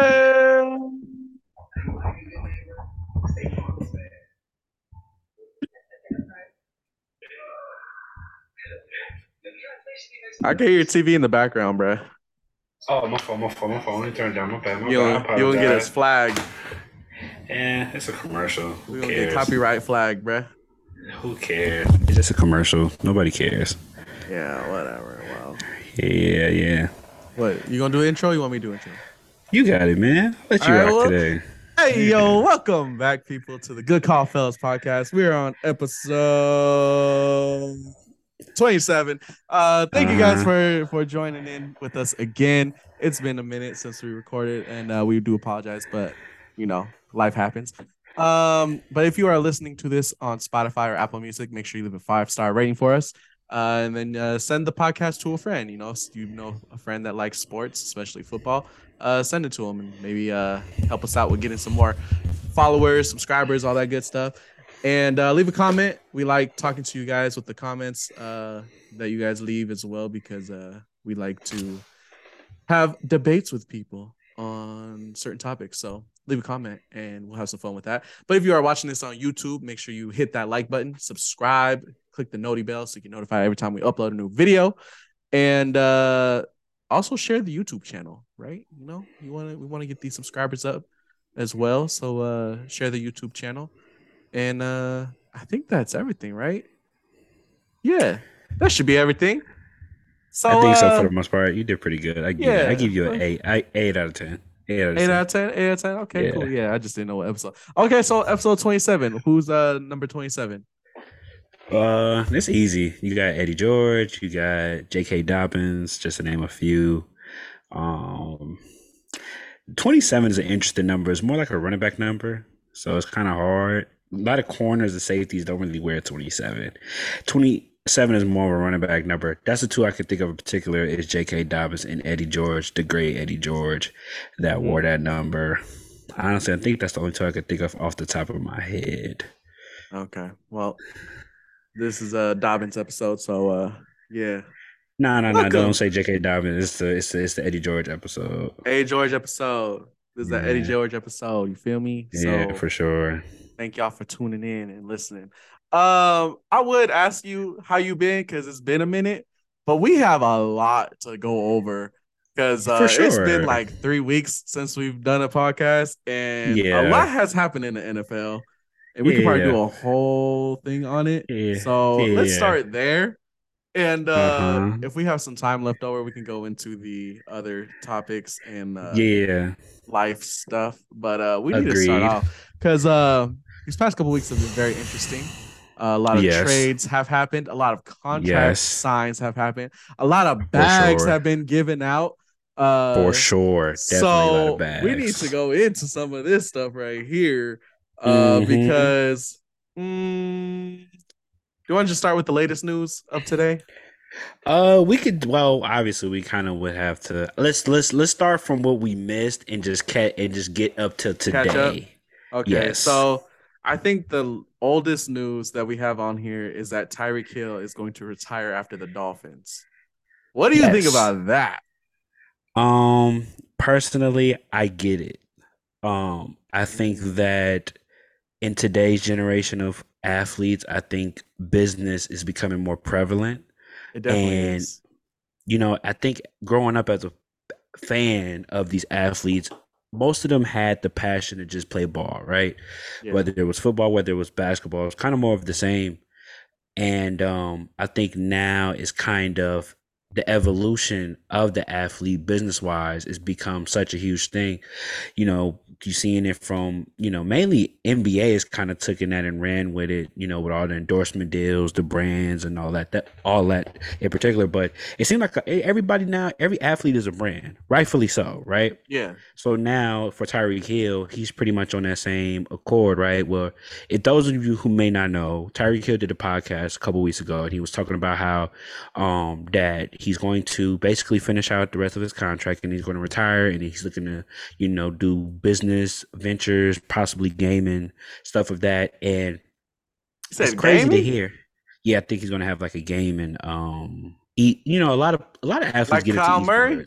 I can hear your TV in the background, bruh. Oh, my phone. Let me turn it down. My bad. You won't get us flagged. Yeah, it's a commercial. We don't get copyright flag, bruh. Who cares? It's just a commercial. Nobody cares. Yeah, whatever. Wow. Yeah. What, you gonna do an intro? Or you want me to do an intro? You got it, man. I'll let you rock today. Hey, yo, welcome back, people, to the Good Call Fellas podcast. We're on episode 27. Thank you guys for joining in with us again. It's been a minute since we recorded, and we do apologize, but you know, life happens. But if you are listening to this on Spotify or Apple Music, make sure you leave a 5-star rating for us, and then send the podcast to a friend. You know a friend that likes sports, especially football. Send it to them and maybe help us out with getting some more followers, subscribers, all that good stuff. And leave a comment. We like talking to you guys with the comments that you guys leave as well, because we like to have debates with people on certain topics. So leave a comment and we'll have some fun with that. But if you are watching this on YouTube, make sure you hit that like button, subscribe, click the noti bell so you get notified every time we upload a new video. And also share the YouTube channel, right? You know, we want to get these subscribers up as well. So share the YouTube channel. And I think that's everything, right? Yeah, that should be everything. So I think so for the most part. You did pretty good. I give you an 8 out of 10. 8 out of 10. Okay, yeah. Cool. Yeah, I just didn't know what episode. Okay, so episode 27. Who's number 27? It's easy. You got Eddie George. You got J.K. Dobbins, just to name a few. 27 is an interesting number. It's more like a running back number, so it's kind of hard. A lot of corners and safeties don't really wear 27. 27 is more of a running back number. That's the two I could think of in particular is J.K. Dobbins and Eddie George, the great Eddie George, that wore that number. Honestly, I think that's the only two I could think of off the top of my head. Okay. Well, this is a Dobbins episode, so yeah. No. Don't say J.K. Dobbins. It's the Eddie George episode. This is the Eddie George episode. You feel me? Yeah, so, for sure. Thank y'all for tuning in and listening. I would ask you how you been, because it's been a minute, but we have a lot to go over, because it's been like 3 weeks since we've done a podcast, and a lot has happened in the NFL, and we could probably do a whole thing on it. Yeah. So let's start there. And if we have some time left over, we can go into the other topics and life stuff. But we need to start off, because these past couple weeks have been very interesting. A lot of trades have happened. A lot of contract signs have happened. A lot of bags have been given out. For sure. Definitely so a lot of bags. We need to go into some of this stuff right here because... do you want to just start with the latest news of today? We could. Well, obviously, we kind of would have to. Let's start from what we missed and just get up to today. Up? Okay, so I think the oldest news that we have on here is that Tyreek Hill is going to retire after the Dolphins. What do you think about that? Personally, I get it. I think that in today's generation of athletes, I think business is becoming more prevalent. It definitely is. You know, I think growing up as a fan of these athletes, most of them had the passion to just play ball, right? Yeah. Whether it was football, whether it was basketball, it was kind of more of the same. And I think now it's kind of the evolution of the athlete business-wise has become such a huge thing. You know, you're seeing it from, you know, mainly NBA has kind of taken that and ran with it, you know, with all the endorsement deals, the brands and all that in particular. But it seems like everybody now, every athlete is a brand, rightfully so, right? Yeah. So now for Tyreek Hill, he's pretty much on that same accord, right? Well, if those of you who may not know, Tyreek Hill did a podcast a couple weeks ago, and he was talking about how that he's going to basically finish out the rest of his contract, and he's going to retire, and he's looking to, you know, do business ventures, possibly gaming, stuff of that. And it's crazy gaming? To hear. Yeah, I think he's going to have like a game and eat. You know, a lot of athletes like get Kyle into esports. Murray?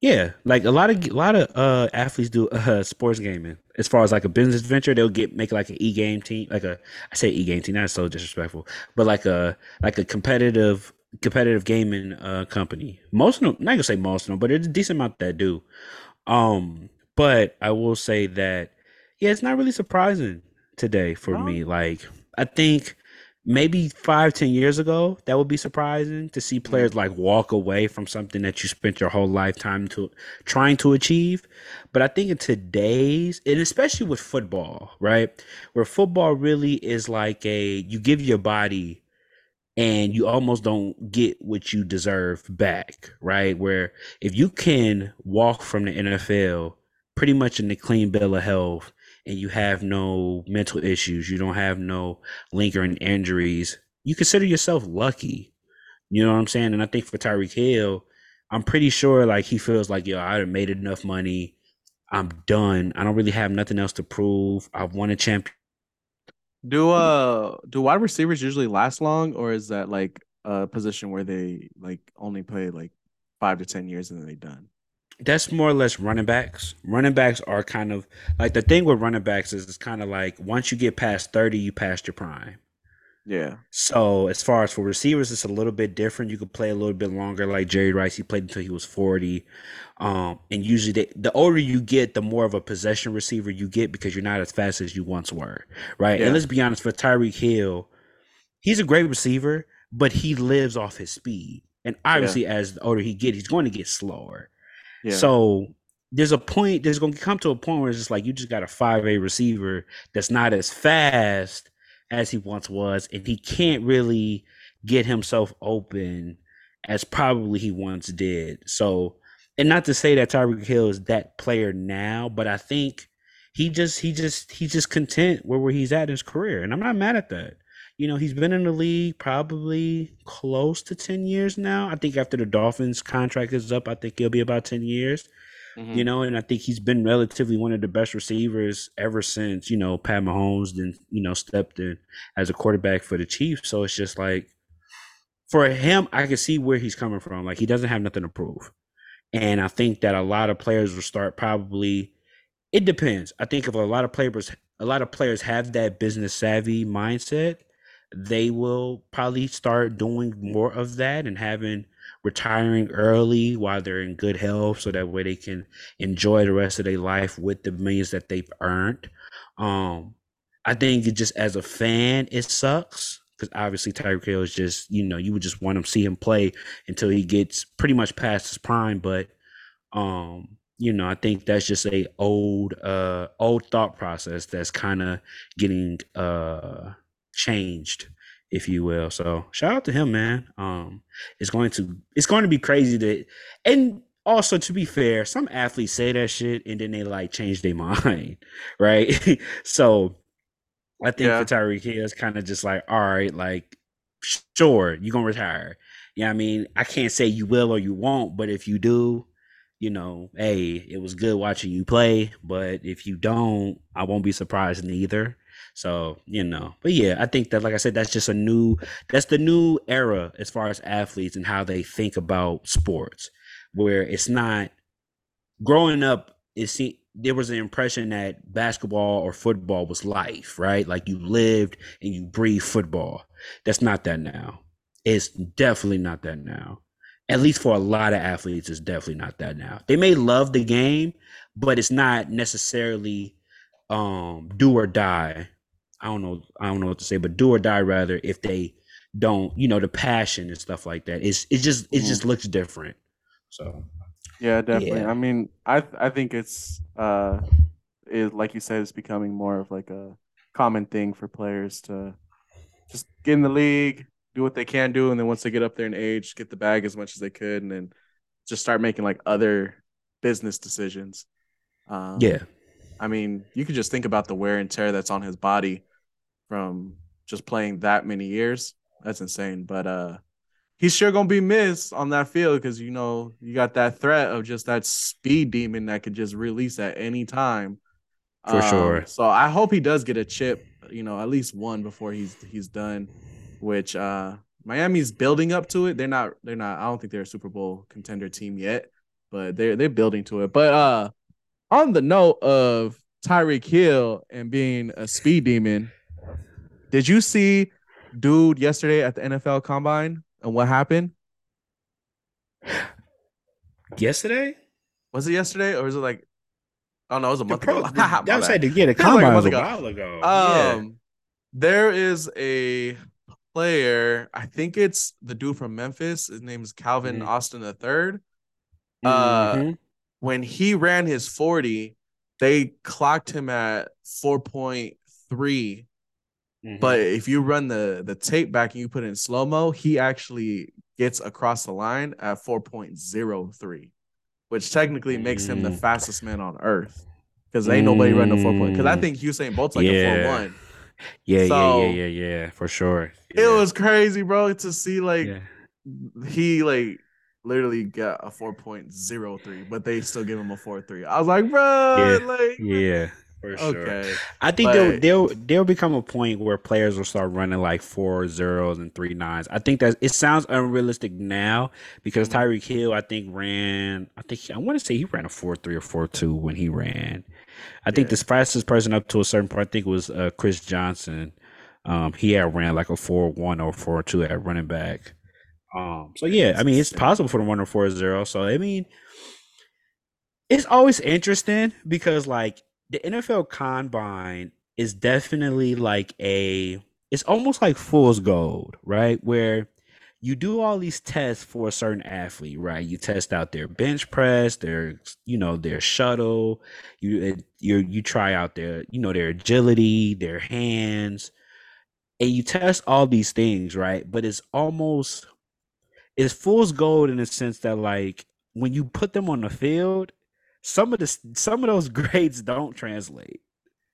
Yeah, like a lot of athletes do sports gaming. As far as like a business venture, they'll make like an e-game team, like a I say e-game team, not so disrespectful, but like a competitive gaming company. Most of them, not gonna say most of them, but there's a decent amount that do. But I will say that it's not really surprising today for me. Like I think maybe 5-10 years ago, that would be surprising to see players like walk away from something that you spent your whole lifetime trying to achieve. But I think in today's, and especially with football, right, where football really is like you give your body and you almost don't get what you deserve back, right? Where if you can walk from the NFL pretty much in the clean bill of health, and you have no mental issues, you don't have no lingering injuries, you consider yourself lucky. You know what I'm saying? And I think for Tyreek Hill, I'm pretty sure like he feels like, yo, I made enough money. I'm done. I don't really have nothing else to prove. I've won a championship. Do wide receivers usually last long, or is that like a position where they like only play like 5 to 10 years and then they're done? That's more or less running backs. Running backs are kind of like, the thing with running backs is it's kind of like once you get past 30, you passed your prime. Yeah. So as far as for receivers, it's a little bit different. You could play a little bit longer. Like Jerry Rice, he played until he was 40. And usually the older you get, the more of a possession receiver you get because you're not as fast as you once were. Right. Yeah. And let's be honest, for Tyreek Hill, he's a great receiver, but he lives off his speed. And obviously as the older he gets, he's going to get slower. Yeah. So there's going to come to a point where it's just like you just got a 5A receiver that's not as fast as he once was, and he can't really get himself open as probably he once did. So, and not to say that Tyreek Hill is that player now, but I think he's just content where he's at in his career, and I'm not mad at that. You know, he's been in the league probably close to 10 years now. I think after the Dolphins contract is up, I think he'll be about 10 years, you know, and I think he's been relatively one of the best receivers ever since, you know, Pat Mahomes then, you know, stepped in as a quarterback for the Chiefs. So it's just like for him, I can see where he's coming from. Like he doesn't have nothing to prove. And I think that a lot of players will start probably – it depends. I think if a lot of players have that business savvy mindset, they will probably start doing more of that and retiring early while they're in good health, so that way they can enjoy the rest of their life with the millions that they've earned. I think it just, as a fan, it sucks because obviously Tyreek Hill is just, you know, you would just want to see him play until he gets pretty much past his prime. But, you know, I think that's just a old thought process that's kind of getting changed, if you will. So shout out to him, man. It's going to be crazy that, and also to be fair, some athletes say that shit and then they like change their mind, right? So I think for Tyreek Hill, it's kind of just like, all right, like sure, you're gonna retire. I mean, I can't say you will or you won't, but if you do, you know, hey, it was good watching you play, but if you don't, I won't be surprised neither. So, you know, but yeah, I think that, like I said, that's the new era as far as athletes and how they think about sports, where it's not growing up. There was an impression that basketball or football was life, right? Like you lived and you breathed football. That's not that now. It's definitely not that now. At least for a lot of athletes, it's definitely not that now. They may love the game, but it's not necessarily do or die. I don't know what to say, but do or die rather, if they don't, you know, the passion and stuff like that. It just looks different. So yeah, definitely. Yeah. I mean, I think it's like you said, it's becoming more of like a common thing for players to just get in the league, do what they can do, and then once they get up there in age, get the bag as much as they could, and then just start making like other business decisions. Yeah. I mean, you could just think about the wear and tear that's on his body from just playing that many years. That's insane. But he's sure going to be missed on that field because, you know, you got that threat of just that speed demon that could just release at any time. For sure. So I hope he does get a chip, you know, at least one before he's done, which Miami's building up to it. They're not I don't think they're a Super Bowl contender team yet. but they're building to it. But on the note of Tyreek Hill and being a speed demon, did you see dude yesterday at the NFL Combine and what happened? Yesterday? Was it yesterday or was it like, I don't know, it was a month ago. That was a while ago. There is a player, I think it's the dude from Memphis. His name is Calvin Austin III. When he ran his 40, they clocked him at 4.3. But if you run the tape back and you put it in slow-mo, he actually gets across the line at 4.03, which technically makes him the fastest man on earth because ain't nobody running a 4.0. Because I think Usain Bolt's like a 4.1. Yeah, for sure. Yeah. It was crazy, bro, to see like he like literally got a 4.03, but they still give him a 4.3. I was like, bro, for sure. Okay. I think there'll become a point where players will start running like 4.0s and 3.9s. I think that it sounds unrealistic now because Tyreek Hill, I want to say he ran a 4.3 or 4.2 when he ran. I think the fastest person up to a certain point, I think, was Chris Johnson. He had ran like a 4.1 or 4.2 at running back. So yeah, I mean, it's possible for the runner 4.0. So I mean, it's always interesting because like, the NFL Combine is definitely like it's almost like fool's gold, right? Where you do all these tests for a certain athlete, right? You test out their bench press, their shuttle, you try out their agility, their hands, and you test all these things, right? But it's fool's gold in the sense that like when you put them on the field, some of those grades don't translate.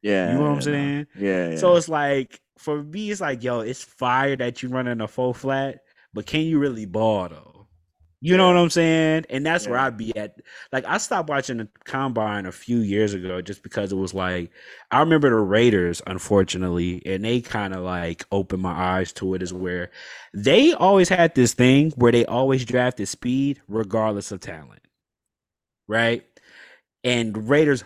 Yeah, you know what I'm saying? Yeah. So it's like, for me, it's like, yo, it's fire that you running a 4 flat, but can you really ball though? You know what I'm saying? And that's where I be at. Like, I stopped watching the Combine a few years ago just because it was like, I remember the Raiders, unfortunately, and they kind of like opened my eyes to it, is where they always had this thing where they always drafted speed regardless of talent, right? And Raiders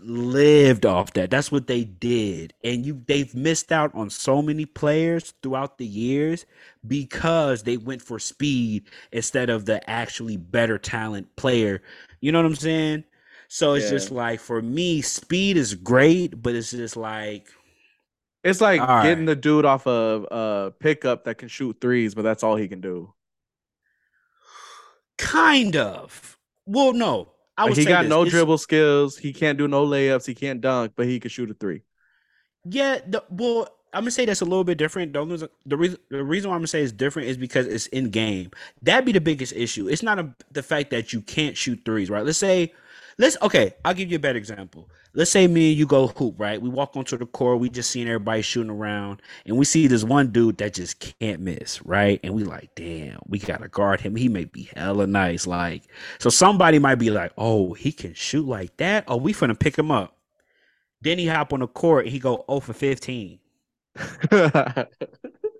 lived off that. That's what they did. And they've missed out on so many players throughout the years because they went for speed instead of the actually better talent player. You know what I'm saying? So it's just like, for me, speed is great, but it's just like, it's like getting the dude off of a pickup that can shoot threes, but that's all he can do. Kind of. Well, no. He got no dribble skills. He can't do no layups. He can't dunk, but he can shoot a 3. Yeah, I'm gonna say that's a little bit different. The reason why I'm gonna say it's different is because it's in game. That'd be the biggest issue. It's not the fact that you can't shoot threes, right? I'll give you a better example. Let's say me and you go hoop, right? We walk onto the court, we just seen everybody shooting around, and we see this one dude that just can't miss, right? And we like, damn, we gotta guard him. He may be hella nice. Like, so somebody might be like, oh, he can shoot like that? Oh, we finna pick him up. Then he hop on the court and he go 0 for 15.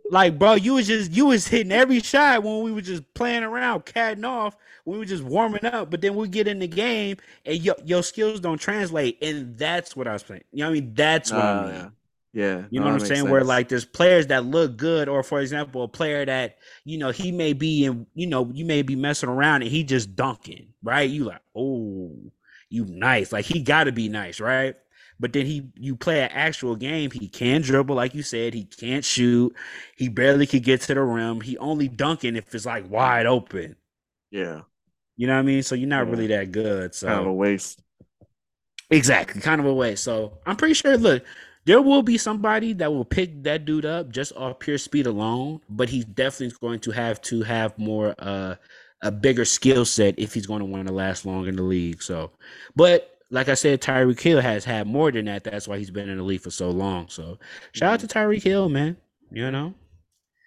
Like, bro, you was hitting every shot when we were just playing around, catting off, when we were just warming up. But then we get in the game and your skills don't translate. And that's what I was saying. You know what I mean? That's what I mean. Yeah. You know what I'm saying? Sense. Where like there's players that look good, or for example, a player that, you know, he may be in, you know, you may be messing around and he just dunking, right? You like, oh, you nice. Like, he gotta be nice, right? But then you play an actual game, he can dribble, like you said, he can't shoot, he barely could get to the rim, he only dunking if it's like wide open. Yeah. You know what I mean? So you're not really that good. So kind of a waste. Exactly, kind of a waste. So I'm pretty sure, look, there will be somebody that will pick that dude up just off pure speed alone, but he's definitely going to have more a bigger skill set if he's going to want to last long in the league. So, but like I said, Tyreek Hill has had more than that. That's why he's been in the league for so long. So shout out to Tyreek Hill, man. You know?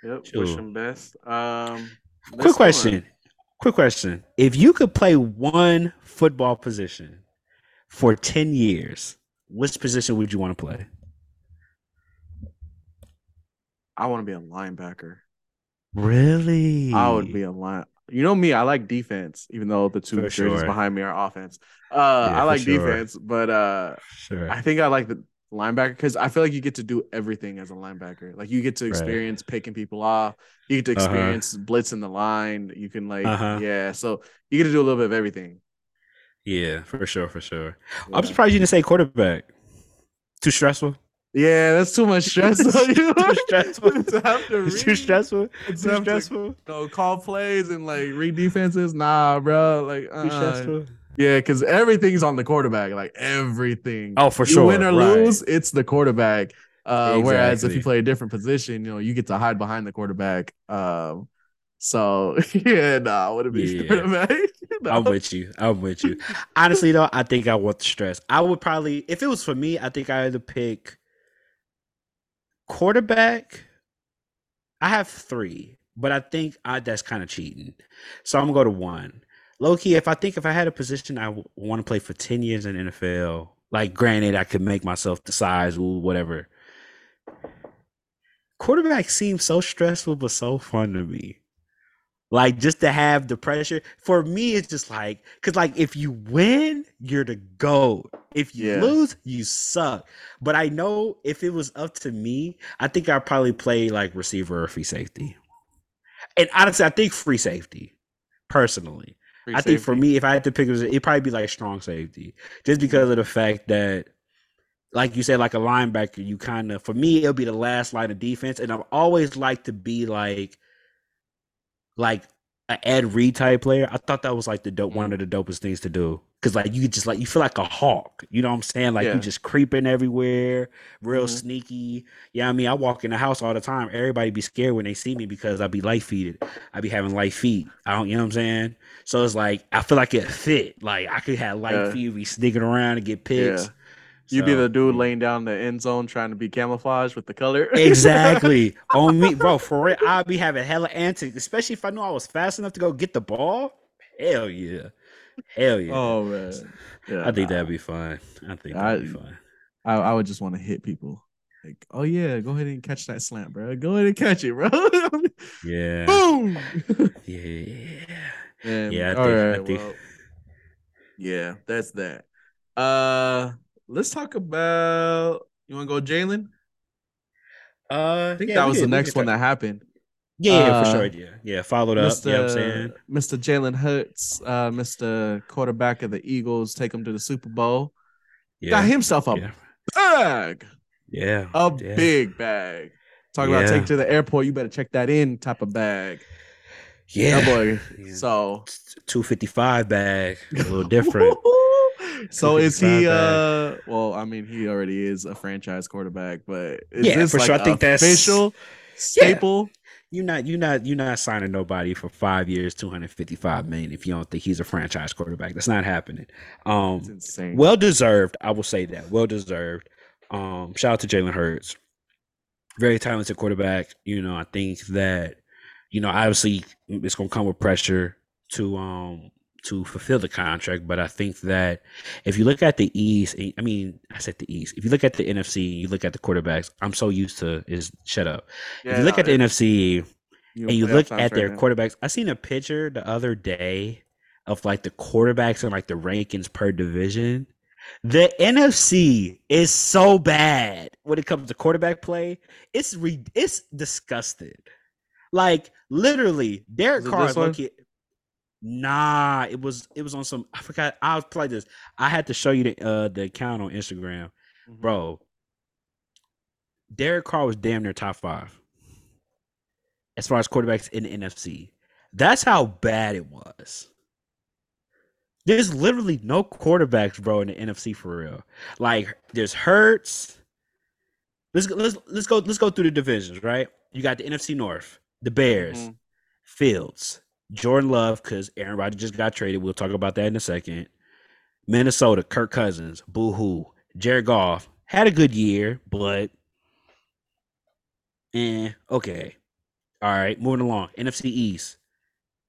Yep. Sure. Wish him best. Quick question. If you could play one football position for 10 years, which position would you want to play? I want to be a linebacker. Really? I would be a linebacker. You know me, I like defense, even though the two jerseys behind me are offense. I like defense, but I think I like the linebacker because I feel like you get to do everything as a linebacker. Like you get to experience picking people off. You get to experience blitzing the line. You can like, so you get to do a little bit of everything. Yeah, for sure, for sure. Yeah. I'm surprised you didn't say quarterback. Too stressful. Yeah, that's too much stress. It's too stressful. No, call plays and like read defenses. Nah, bro. Like too stressful. Yeah, because everything's on the quarterback. Like everything. Oh, for sure. You win or lose, it's the quarterback. Exactly. Whereas if you play a different position, you know, you get to hide behind the quarterback. So I would have been quarterback. No. I'm with you. Honestly, though, I think I want the stress. I would probably, if it was for me, I think I had to pick quarterback. I have three, but I think that's kind of cheating. So I'm gonna go to one. Low key, if I had a position I want to play for 10 years in the NFL, like granted, I could make myself the size, whatever. Quarterback seems so stressful, but so fun to me. Like just to have the pressure for me, it's just like because like if you win, you're the GOAT. If you lose, you suck. But I know if it was up to me, I think I'd probably play like receiver or free safety. And honestly, I think free safety, personally. Think for me, if I had to pick, it'd probably be like strong safety, just because of the fact that, like you said, like a linebacker, you kind of for me, it'll be the last line of defense, and I've always liked to be like an Ed Reed type player. I thought that was like the dope, one of the dopest things to do. Cause like you just like you feel like a hawk. You know what I'm saying? Like you just creeping everywhere, real sneaky. Yeah, I mean, I walk in the house all the time. Everybody be scared when they see me because I be light feeted. I be having light feet. You know what I'm saying? So it's like I feel like it fit. Like I could have light feet, be sneaking around and get picks. Yeah. You'd be the dude laying down the end zone trying to be camouflaged with the color. Exactly. On me, bro, for real, I'd be having hella antics, especially if I knew I was fast enough to go get the ball. Hell yeah. Oh, man. Yeah, I think that'd be fun. I would just want to hit people. Like, oh, yeah, go ahead and catch that slant, bro. Go ahead and catch it, bro. Yeah. Boom. Yeah. Yeah, I think. Well, yeah, that's that. Let's talk about. You want to go, Jalen? I think that was the next one that happened. Yeah, for sure. Yeah, followed up. You know what I'm saying? Mr. Jalen Hurts, Mr. quarterback of the Eagles, take him to the Super Bowl. Yeah. Got himself a bag. Yeah. A big bag. Talking about take to the airport, you better check that in type of bag. Yeah. Boy. So. 255 bag. A little different. So is he well, I mean, he already is a franchise quarterback, but is this for like sure. I think that's official staple. You're not signing nobody for 5 years, $255 million if you don't think he's a franchise quarterback. That's not happening. That's insane. Well deserved, I will say that. Well deserved. Shout out to Jalen Hurts. Very talented quarterback. You know, I think that, you know, obviously it's gonna come with pressure to fulfill the contract, but I think that if you look at the East, if you look at the NFC, you look at the quarterbacks, I'm so used to is shut up. Yeah, if you look at the NFC and you look at their quarterbacks, I seen a picture the other day of like the quarterbacks and like the rankings per division. The NFC is so bad when it comes to quarterback play. It's disgusting. Like literally, Derek Carr. Nah, it was on some. I forgot. I'll play this. I had to show you the account on Instagram, bro. Derek Carr was damn near top five as far as quarterbacks in the NFC. That's how bad it was. There's literally no quarterbacks, bro, in the NFC for real. Like there's Hurts. Let's go through the divisions, right? You got the NFC North, the Bears, Fields. Jordan Love, because Aaron Rodgers just got traded. We'll talk about that in a second. Minnesota, Kirk Cousins, boo-hoo. Jared Goff had a good year, but okay. All right, moving along. NFC East,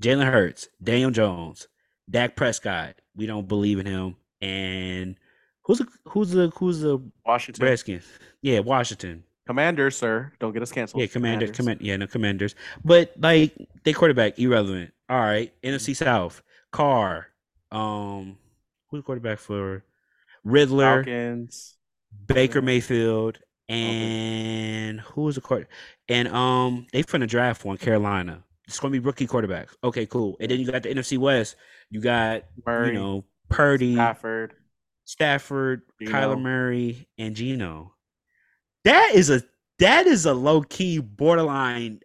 Jalen Hurts, Daniel Jones, Dak Prescott. We don't believe in him. And who's the Washington Redskins? Yeah, Washington. Commanders, sir. Don't get us canceled. Yeah, Commanders. Commanders. But, like, they quarterback, irrelevant. All right, NFC South. Carr. Who's quarterback for Riddler? Falcons. Baker Mayfield. And who was the quarterback? And they from the draft one, Carolina. It's going to be rookie quarterbacks. Okay, cool. And then you got the NFC West. You got Murray, Purdy, Stafford, Gino. Kyler Murray, and Gino. That is a low key, borderline,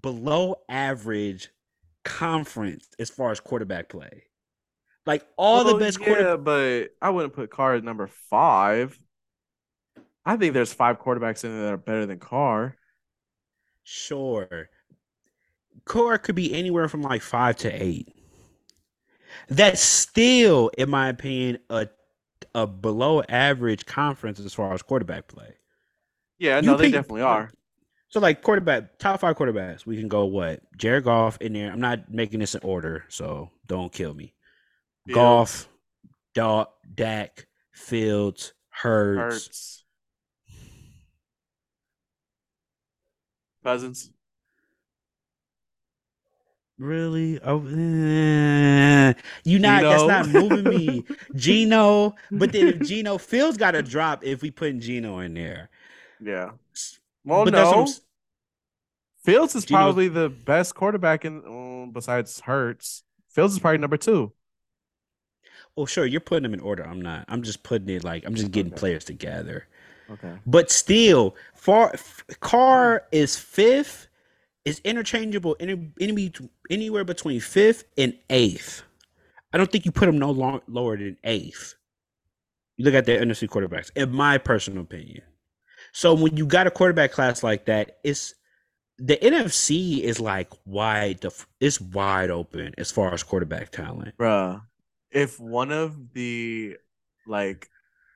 below average conference as far as quarterback play. Like all the best quarterbacks. But I wouldn't put Carr at number 5. I think there's 5 quarterbacks in there that are better than Carr. Sure. Carr could be anywhere from like 5 to 8. That's still, in my opinion, a below average conference as far as quarterback play. Yeah, no, they definitely are. So, like, quarterback, top 5 quarterbacks, we can go what? Jared Goff in there. I'm not making this in order, so don't kill me. Yeah. Goff, Dak, Fields, Hurts. Cousins. Really? Oh, That's not moving me. Gino. But then if Gino, Fields got to drop if we put Gino in there. Yeah. Well, but no. Fields is probably the best quarterback in besides Hurts. Fields is probably number 2. Oh, sure. You're putting them in order. I'm not. I'm just putting it like I'm just getting players together. Okay. But still, Carr is 5th. It's interchangeable anywhere between 5th and 8th. I don't think you put them lower than 8th. You look at their NFC quarterbacks, in my personal opinion. So when you got a quarterback class like that, it's the NFC is like it's wide open as far as quarterback talent. Bruh, if one of the like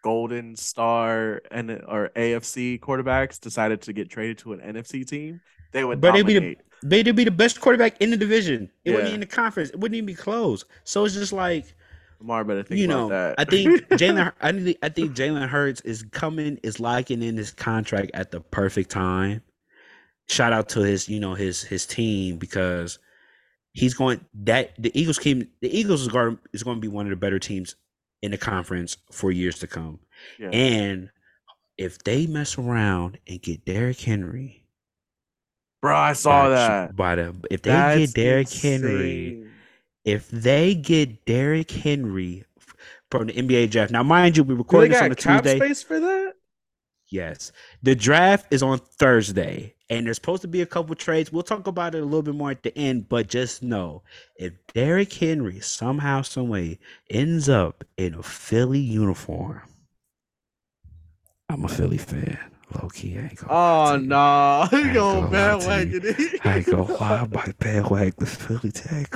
Golden Star or AFC quarterbacks decided to get traded to an NFC team, they would dominate. They'd be the best quarterback in the division. It wouldn't be in the conference. It wouldn't even be close. So it's just like Lamar better think about that. I think Jalen Hurts is locking in his contract at the perfect time. Shout out to his team because he's going that the Eagles is going to be one of the better teams in the conference for years to come. Yeah. And if they mess around and get Derrick Henry, bro, I saw that. If they get Derrick Henry from the NBA draft. Now, mind you, we recorded this on a Tuesday. They got cap space for that? Yes. The draft is on Thursday, and there's supposed to be a couple trades. We'll talk about it a little bit more at the end, but just know, if Derrick Henry somehow, someway ends up in a Philly uniform, I'm a Philly fan. Low key, I ain't gonna bandwagon it. I ain't gonna lie, I might bandwagon this Philly tag.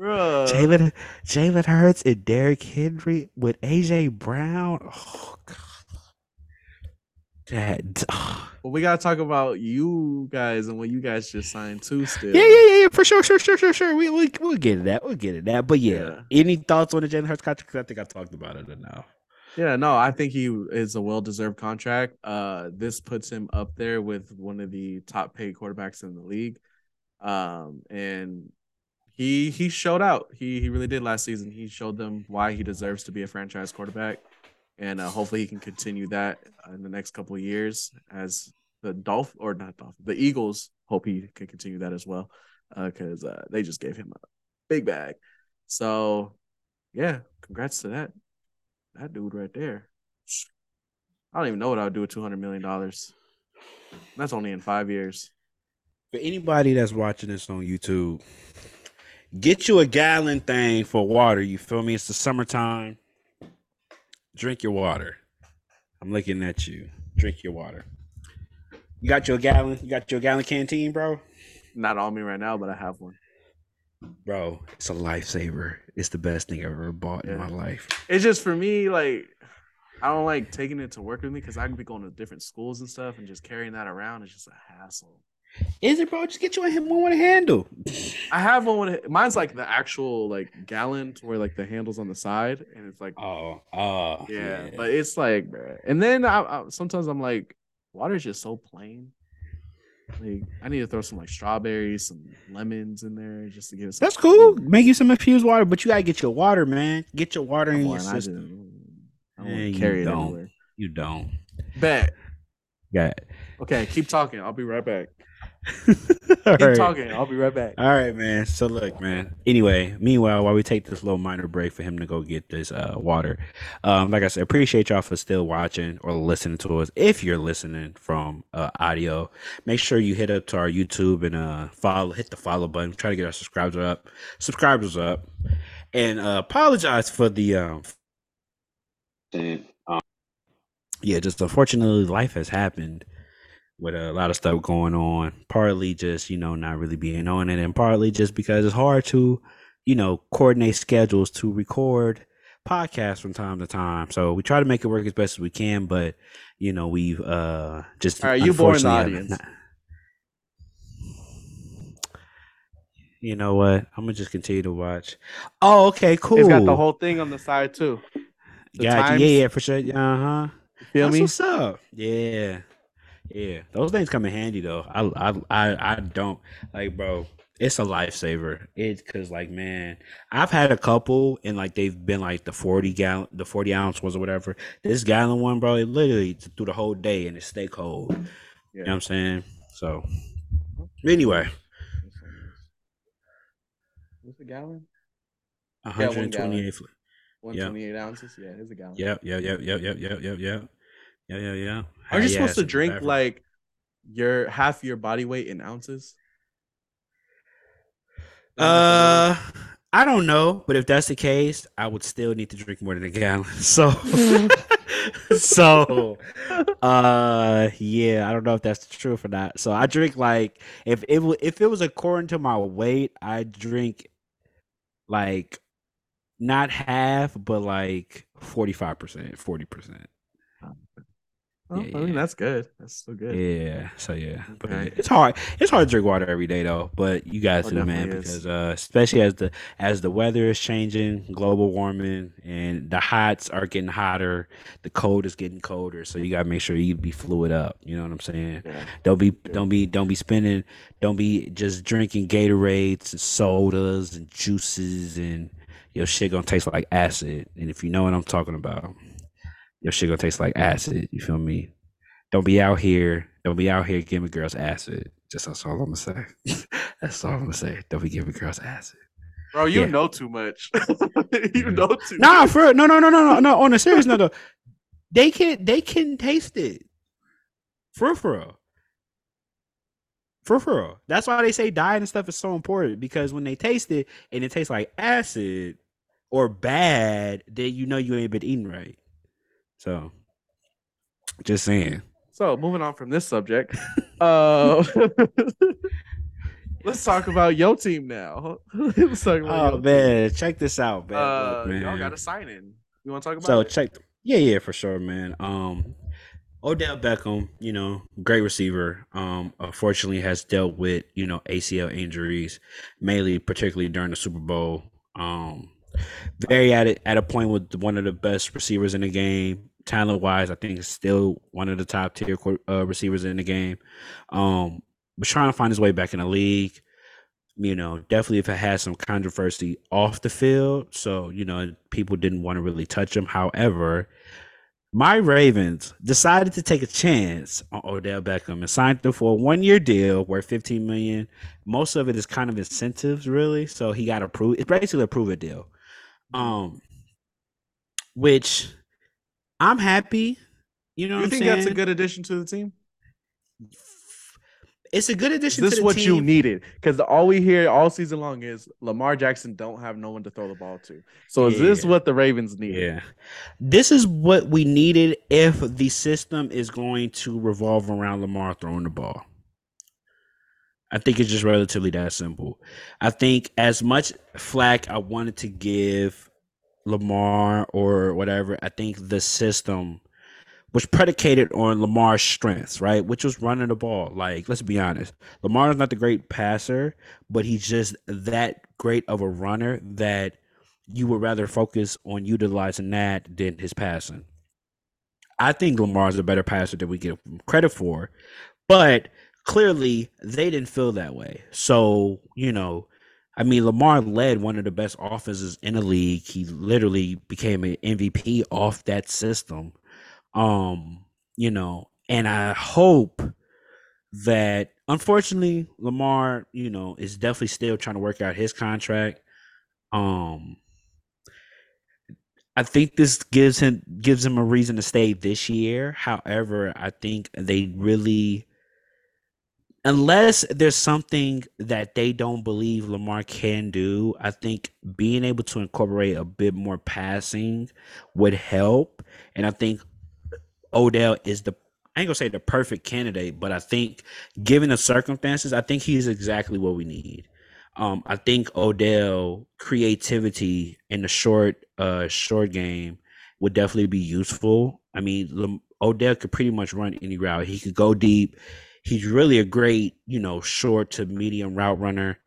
Jalen Hurts and Derrick Henry with AJ Brown. Oh god, that. Oh. Well, we gotta talk about you guys and what you guys just signed too. Still, yeah, for sure. We'll get to that. But yeah. Any thoughts on the Jalen Hurts contract? Because I think I talked about it enough. Yeah, no, I think he is a well-deserved contract. This puts him up there with one of the top-paid quarterbacks in the league. And he showed out. He really did last season. He showed them why he deserves to be a franchise quarterback. And hopefully he can continue that in the next couple of years as the Eagles hope he can continue that as well because they just gave him a big bag. So, yeah, congrats to that. That dude right there. I don't even know what I would do with $200 million. That's only in 5 years. For anybody that's watching this on YouTube, get you a gallon thing for water. You feel me? It's the summertime. Drink your water. I'm looking at you. Drink your water. You got your gallon? You got your gallon canteen, bro? Not on me right now, but I have one. Bro, it's a lifesaver. It's the best thing I've ever bought in my life. It's just for me, like, I don't like taking it to work with me because I could be going to different schools and stuff and just carrying that around is just a hassle. Is it, bro? Just get you one with a handle. I have one with mine's like the actual like gallon where like the handle's on the side and it's like yeah. But it's like, bro. And then I sometimes I'm like, water's just so plain. Like, I need to throw some like strawberries, some lemons in there just to give it some. That's cool. Flavor. Make you some infused water, but you gotta get your water, man. Get your water in your system. I don't want to carry it anywhere. You don't. Bet. Got it. Okay, keep talking. I'll be right back. I'll be right back. All right, man. So look, man. Anyway, meanwhile, while we take this little minor break for him to go get this water, like I said, appreciate y'all for still watching or listening to us. If you're listening from audio, make sure you hit up to our YouTube and follow. Hit the follow button. Try to get our subscribers up, and apologize for the. Yeah, just unfortunately, life has happened. With a lot of stuff going on, partly just, you know, not really being on it, and partly just because it's hard to, you know, coordinate schedules to record podcasts from time to time. So we try to make it work as best as we can, but, you know, we've just. All right, you boring the audience. You know what? I'm going to just continue to watch. Oh, okay, cool. It's got the whole thing on the side, too. Gotcha. Yeah, for sure. Uh huh. Feel me? That's what's up. Yeah. Yeah, those things come in handy though. I don't like, bro. It's a lifesaver. It's because, like, man, I've had a couple and like they've been like the 40 ounce ones or whatever. This gallon one, bro, it literally through the whole day and it stay cold. Yeah. You know what I'm saying? So, anyway, what's a gallon? 128. 128 ounces. Yeah, it's a gallon. Yeah. Are you supposed to drink whatever. Like your half your body weight in ounces? I don't know, but if that's the case, I would still need to drink more than a gallon. So, yeah, I don't know if that's the truth or not. So I drink like if it was according to my weight, I drink like not half, but like 45%, 40%. Oh, yeah, I mean, that's good. That's so good. Yeah. So yeah, but okay. It's hard to drink water every day though. But you guys do, man, because especially as the weather is changing, global warming, and the hots are getting hotter, the cold is getting colder. So you gotta make sure you be fluid up. You know what I'm saying? Yeah. Don't be spending. Don't be just drinking Gatorades and sodas and juices, and your shit gonna taste like acid. And if you know what I'm talking about. Your shit gonna taste like acid. You feel me? Don't be out here giving girls acid. Just that's all I'm gonna say. That's all I'm gonna say. Don't be giving girls acid. Bro, you know too much. You know too. Nah, for no. On a serious note, they can taste it. For real. That's why they say diet and stuff is so important, because when they taste it and it tastes like acid or bad, then you know you ain't been eating right. So, just saying. So, moving on from this subject, let's talk about your team now. Let's talk about man, check this out, man. Y'all got a sign in. You want to talk about it? So, yeah, for sure, man. Odell Beckham, you know, great receiver. Unfortunately, has dealt with, you know, ACL injuries, mainly particularly during the Super Bowl. Very at a point with one of the best receivers in the game, talent wise. I think is still one of the top tier receivers in the game. Was trying to find his way back in the league. You know, definitely if it had some controversy off the field, so you know people didn't want to really touch him. However, my Ravens decided to take a chance on Odell Beckham and signed him for a one-year deal worth $15 million. Most of it is kind of incentives, really. So he got approved. It's basically a prove it deal. Which I'm happy. You know, you what think I'm saying? That's a good addition to the team? It's a good addition to the team. This is what you needed, because all we hear all season long is Lamar Jackson don't have no one to throw the ball to. So is this what the Ravens needed? Yeah, this is what we needed if the system is going to revolve around Lamar throwing the ball. I think it's just relatively that simple. I think as much flack I wanted to give Lamar or whatever, I think the system was predicated on Lamar's strengths, right? Which was running the ball. Like, let's be honest. Lamar is not the great passer, but he's just that great of a runner that you would rather focus on utilizing that than his passing. I think Lamar is a better passer than we give him credit for, but clearly they didn't feel that way. So, you know, I mean, Lamar led one of the best offenses in the league. He literally became an MVP off that system. You know, and I hope that, unfortunately, Lamar, you know, is definitely still trying to work out his contract. I think this gives him a reason to stay this year. However, I think they really, unless there's something that they don't believe Lamar can do, I think being able to incorporate a bit more passing would help. And I think Odell is the, I ain't gonna say the perfect candidate, but I think given the circumstances, I think he's exactly what we need. I think Odell creativity in the short game would definitely be useful. I mean, Odell could pretty much run any route. He could go deep. He's really a great, you know, short to medium route runner.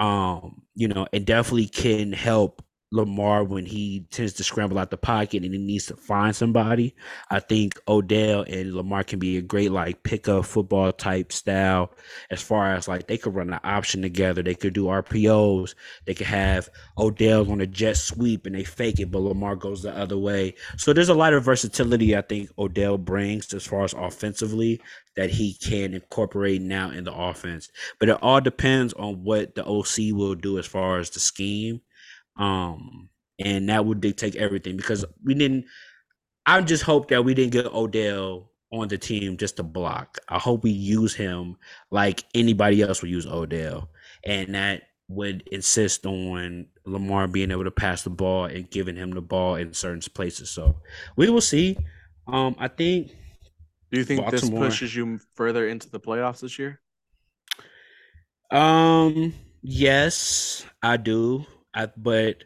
You know, and definitely can help Lamar when he tends to scramble out the pocket and he needs to find somebody. I think Odell and Lamar can be a great, like, pickup football type style, as far as like they could run an option together. They could do RPOs. They could have Odell on a jet sweep and they fake it, but Lamar goes the other way. So there's a lot of versatility I think Odell brings as far as offensively that he can incorporate now in the offense. But it all depends on what the OC will do as far as the scheme. And that would dictate everything, because I just hope that we didn't get Odell on the team just to block. I hope we use him like anybody else would use Odell. And that would insist on Lamar being able to pass the ball and giving him the ball in certain places. So we will see. I think. Do you think Baltimore, this pushes you further into the playoffs this year? Yes, I do. But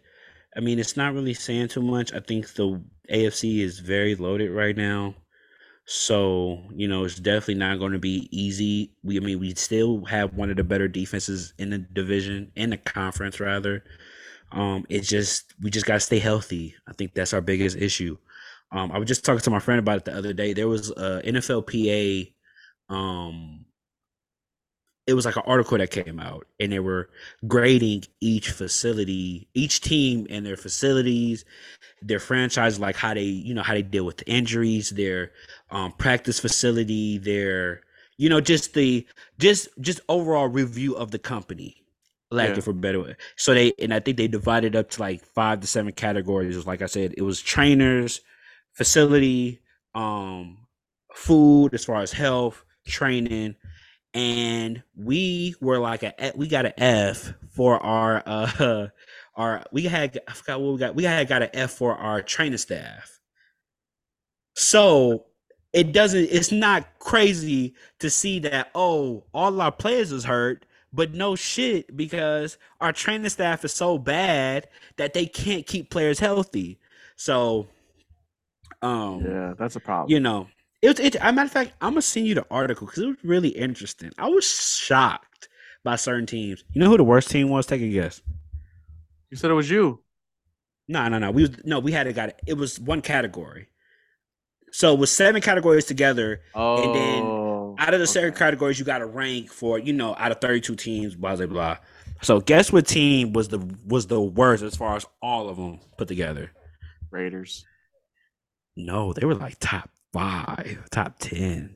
I mean, it's not really saying too much. I think the AFC is very loaded right now, so you know it's definitely not going to be easy. We still have one of the better defenses in the division, in the conference rather. It's just we got to stay healthy. I think that's our biggest issue. I was just talking to my friend about it the other day. There was a NFLPA. It was like an article that came out, and they were grading each team and their facilities, their franchise, like how they deal with the injuries, their practice facility, their, you know, just overall review of the company. Lack of a better way. So I think they divided up to like 5 to 7 categories. Like I said, it was trainers, facility, food, as far as health, training. And we were like we got an F for we got an F for our training staff. So it's not crazy to see that, oh, all our players is hurt, but no shit, because our training staff is so bad that they can't keep players healthy. So yeah, that's a problem. You know. It, as a matter of fact, I'm going to send you the article because it was really interesting. I was shocked by certain teams. You know who the worst team was? Take a guess. You said it was you. No. It was one category. So it was 7 categories together. Oh, and then out of the 7 categories, you got to rank for, you know, out of 32 teams, blah, blah, blah. So guess what team was the worst as far as all of them put together? Raiders. No, they were like top 5, top 10.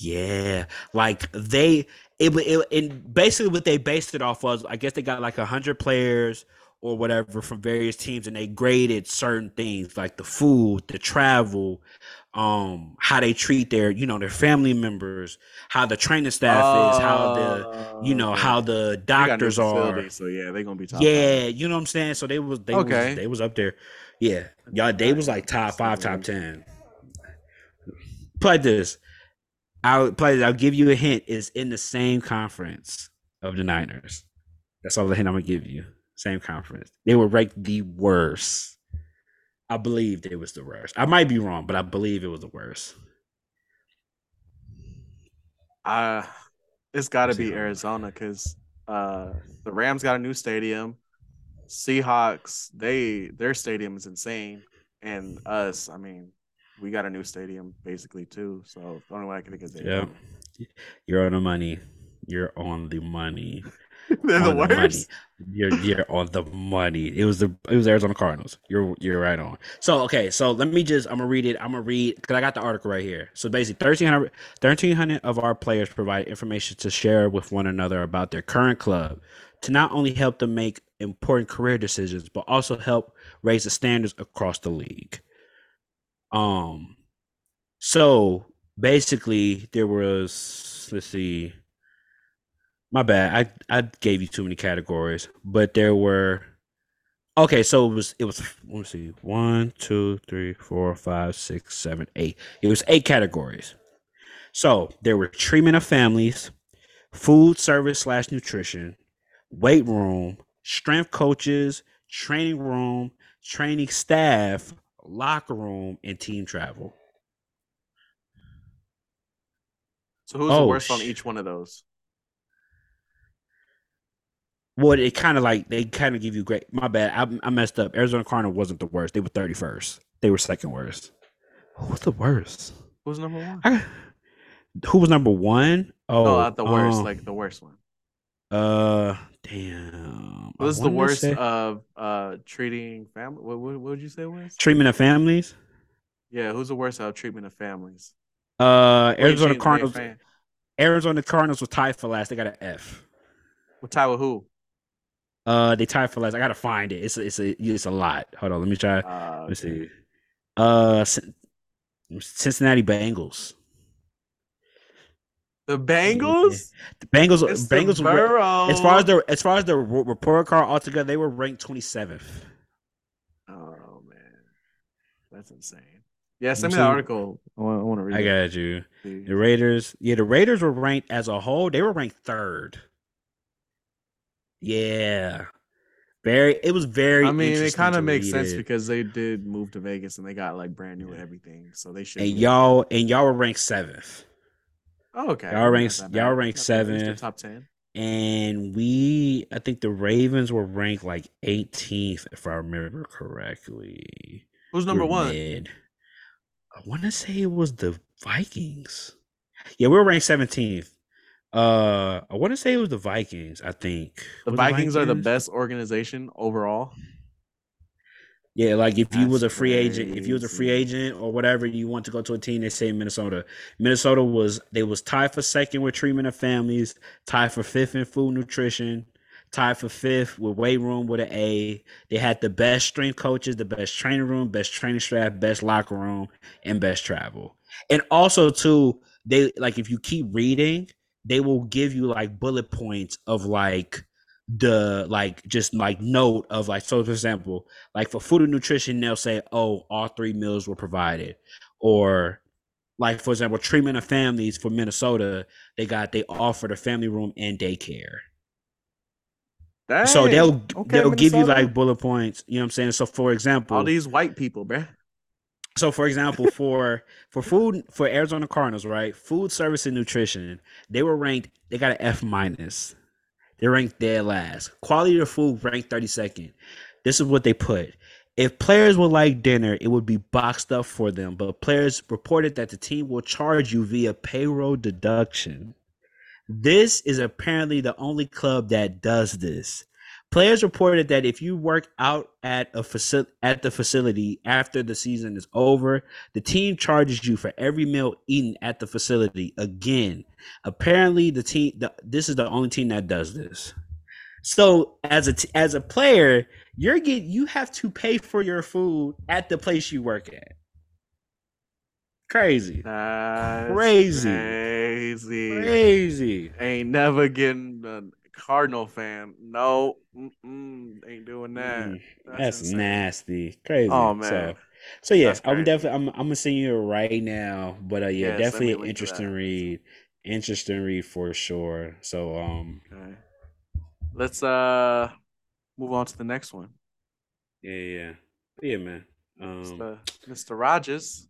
Yeah. Like and basically what they based it off was, I guess they got like 100 players or whatever from various teams, and they graded certain things like the food, the travel, how they treat their, you know, their family members, how the training staff is, how the doctors are. So yeah, they're gonna be top 5. You know what I'm saying? So they was up there. Yeah. Y'all, they was like top 5, top 10. Play this. I'll give you a hint. It's in the same conference of the Niners. That's all the hint I'm gonna give you. Same conference. They were ranked the worst. I believe it was the worst. I might be wrong, but I believe it was the worst. It's got to be Arizona because the Rams got a new stadium. Seahawks, their stadium is insane, and us, I mean. We got a new stadium basically too, so the only way I can think is that. Yeah, You're on the money. You're on the money. They're the worst. The you're on the money. It was Arizona Cardinals. You're right on. So okay, so let me just I'm gonna read because I got the article right here. So basically 1,300 of our players provide information to share with one another about their current club to not only help them make important career decisions, but also help raise the standards across the league. So basically there was my bad. I gave you too many categories, but there were okay. So it was. Let me see. 1, 2, 3, 4, 5, 6, 7, 8. It was 8 categories. So there were treatment of families, food service / nutrition, weight room, strength coaches, training room, training staff, locker room, and team travel. So who's the worst on each one of those? Well, it kind of like they kind of give you great. My bad, I messed up. Arizona Cardinals wasn't the worst. They were 31st. They were second worst. Who was the worst? Who was number one? Who was number one? Oh, no, not the worst, like the worst one. Damn. What was the worst of treating family? What would you say was treatment of families? Yeah, who's the worst of treatment of families? Arizona Cardinals. Arizona Cardinals was tied for last. They got an F. What tied with who? They tied for last. I gotta find it. It's a lot. Hold on, let me try. Let me see. Cincinnati Bengals. The Bengals. The Bengals. It's Bengals. The were, as far as the report card altogether, they were ranked 27th. Oh man, that's insane. Yeah, send me the article. I want to read. I got you. Please. The Raiders. Yeah, the Raiders were ranked as a whole. They were ranked 3rd. Yeah, it was very. I mean, it kind of makes sense because they did move to Vegas and they got like brand new and everything, so they should. And y'all were ranked 7th. Oh, okay. Y'all ranked 7th. Top 10. And I think the Ravens were ranked like 18th, if I remember correctly. Who's number one? I want to say it was the Vikings. Yeah, we were ranked 17th. I want to say it was the Vikings. I think the Vikings are the best organization overall. Yeah, like if you was a free agent, or whatever, you want to go to a team, they say Minnesota. Minnesota was tied for 2nd with treatment of families, tied for 5th in food nutrition, tied for 5th with weight room with an A. They had the best strength coaches, the best training room, best training staff, best locker room, and best travel. And also too, they like if you keep reading, they will give you like bullet points of like the like just like note of like, so for example, like for food and nutrition, they'll say, oh, all 3 meals were provided. Or like for example, treatment of families for Minnesota, they offered a family room and daycare. Dang. So they'll give you like bullet points, you know what I'm saying? So for example, all these white people, bruh. So, for example, for food for Arizona Cardinals, right? Food service and nutrition, they were ranked. They got an F-. They ranked dead last. Quality of food ranked 32nd. This is what they put: if players would like dinner, it would be boxed up for them. But players reported that the team will charge you via payroll deduction. This is apparently the only club that does this. Players reported that if you work out at the facility after the season is over, the team charges you for every meal eaten at the facility. Again, apparently this is the only team that does this. So as a player, you have to pay for your food at the place you work at. Crazy. Crazy. Ain't never getting done. Cardinal fan, no, ain't doing that. That's nasty, crazy. Oh man. So yes, I'm gonna send you it right now. But yeah, definitely an interesting read for sure. So okay. Let's move on to the next one. Yeah, man. Mr. Rodgers.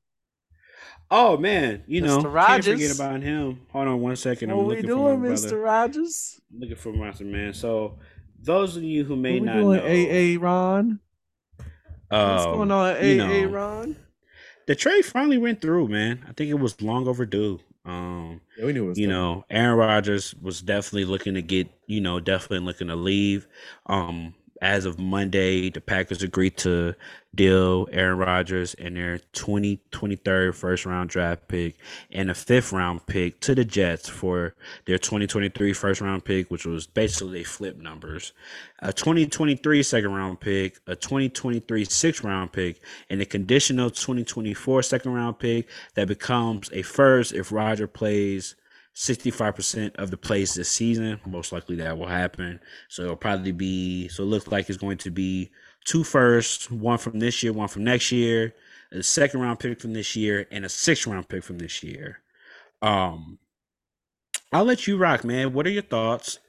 Oh man, Mr. Rodgers. Can't forget about him. Hold on one second. What are we doing, Mr. Rodgers? I'm looking for my man. So those of you who may not know, Aaron. What's going on, Aaron? the trade finally went through, man. I think it was long overdue. Yeah, we knew it was know, Aaron Rodgers was definitely looking to get, you know, definitely looking to leave. As of Monday, the Packers agreed to deal Aaron Rodgers and their 2023 first-round draft pick and a fifth-round pick to the Jets for their 2023 first-round pick, which was basically they flip numbers, a 2023 second-round pick, a 2023 sixth-round pick, and a conditional 2024 second-round pick that becomes a first if Rodgers plays 65% of the plays this season. Most likely that will happen. So it'll probably be, so it looks like it's going to be two firsts, one from this year, one from next year, a second round pick from this year, and a sixth round pick from this year. I'll let you rock, man. What are your thoughts?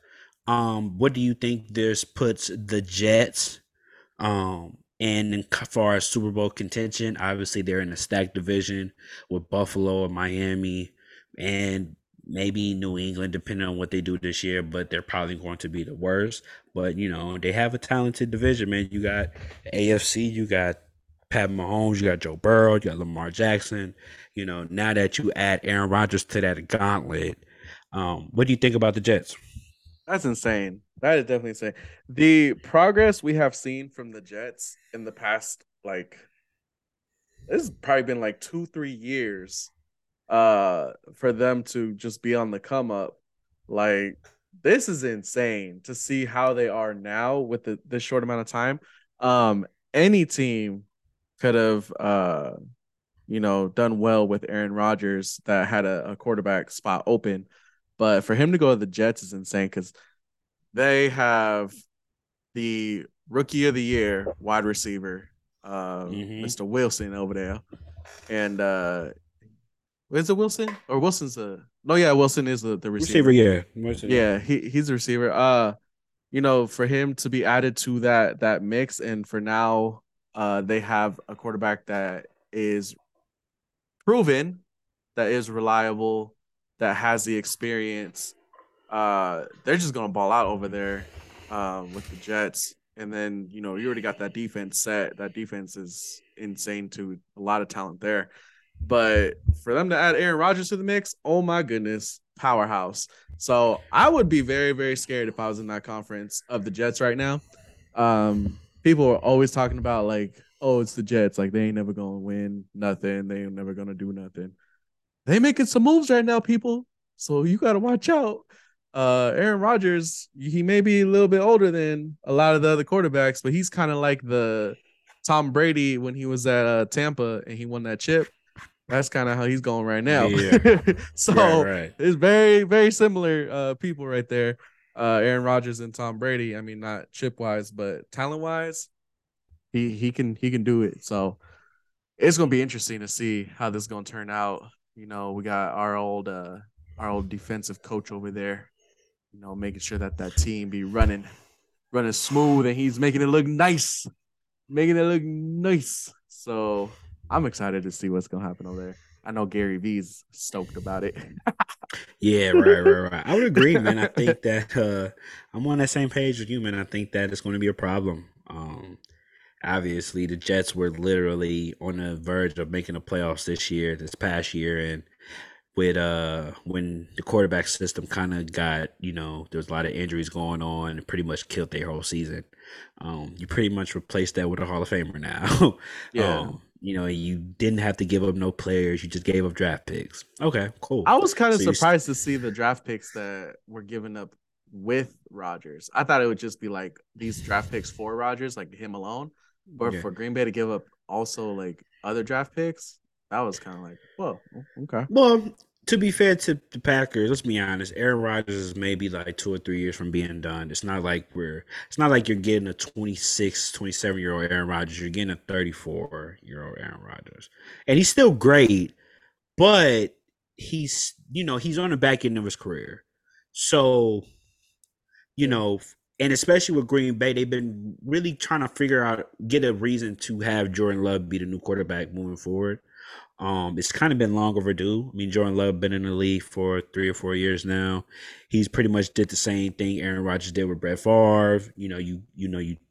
What do you think this puts the Jets and as far as Super Bowl contention? Obviously, they're in a stacked division with Buffalo and Miami and maybe New England, depending on what they do this year, but they're probably going to be the worst. But, you know, they have a talented division, man. You got AFC, you got Pat Mahomes, you got Joe Burrow, you got Lamar Jackson. You know, now that you add Aaron Rodgers to that gauntlet, what do you think about the Jets? That's insane. That is definitely insane. The progress we have seen from the Jets in the past, like, this has probably been like 2-3 years. For them to just be on the come up, like, this is insane to see how they are now with this short amount of time. Any team could have, done well with Aaron Rodgers that had a quarterback spot open, but for him to go to the Jets is insane because they have the rookie of the year wide receiver, Mr. Wilson over there, and is it Wilson or Wilson's a no? Yeah, Wilson is the receiver. Yeah, he's a receiver. For him to be added to that mix, and for now, they have a quarterback that is proven, that is reliable, that has the experience. They're just gonna ball out over there, with the Jets, and then you already got that defense set. That defense is insane too. A lot of talent there. But for them to add Aaron Rodgers to the mix, oh my goodness, powerhouse. So I would be very, very scared if I was in that conference of the Jets right now. People are always talking about like, oh, it's the Jets. Like, they ain't never going to win nothing. They ain't never going to do nothing. They making some moves right now, people. So you got to watch out. Aaron Rodgers, he may be a little bit older than a lot of the other quarterbacks, but he's kind of like the Tom Brady when he was at Tampa and he won that chip. That's kind of how he's going right now. Yeah. So right. It's very, very similar people right there. Aaron Rodgers and Tom Brady. I mean, not chip wise, but talent wise, he can do it. So it's gonna be interesting to see how this is gonna turn out. You know, we got our old defensive coach over there. You know, making sure that team be running smooth, and he's making it look nice. So I'm excited to see what's going to happen over there. I know Gary V's stoked about it. Yeah, right. I would agree, man. I think that I'm on that same page with you, man. I think that it's going to be a problem. Obviously, the Jets were literally on the verge of making the playoffs this past year. And with when the quarterback system kind of got, there's a lot of injuries going on and pretty much killed their whole season. You pretty much replaced that with a Hall of Famer now. Yeah. You didn't have to give up no players. You just gave up draft picks. Okay, cool. I was kind of surprised to see the draft picks that were given up with Rodgers. I thought it would just be like these draft picks for Rodgers, like him alone. But for Green Bay to give up also like other draft picks, that was kind of like, whoa, okay. Well, to be fair to the Packers, let's be honest. Aaron Rodgers is maybe like 2 or 3 years from being done. It's not like you're getting a 26, 27-year-old Aaron Rodgers. You're getting a 34-year-old Aaron Rodgers, and he's still great, but he's on the back end of his career. So, and especially with Green Bay, they've been really trying to get a reason to have Jordan Love be the new quarterback moving forward. It's kind of been long overdue. I mean, Jordan Love been in the league for 3 or 4 years now. He's pretty much did the same thing Aaron Rodgers did with Brett Favre. You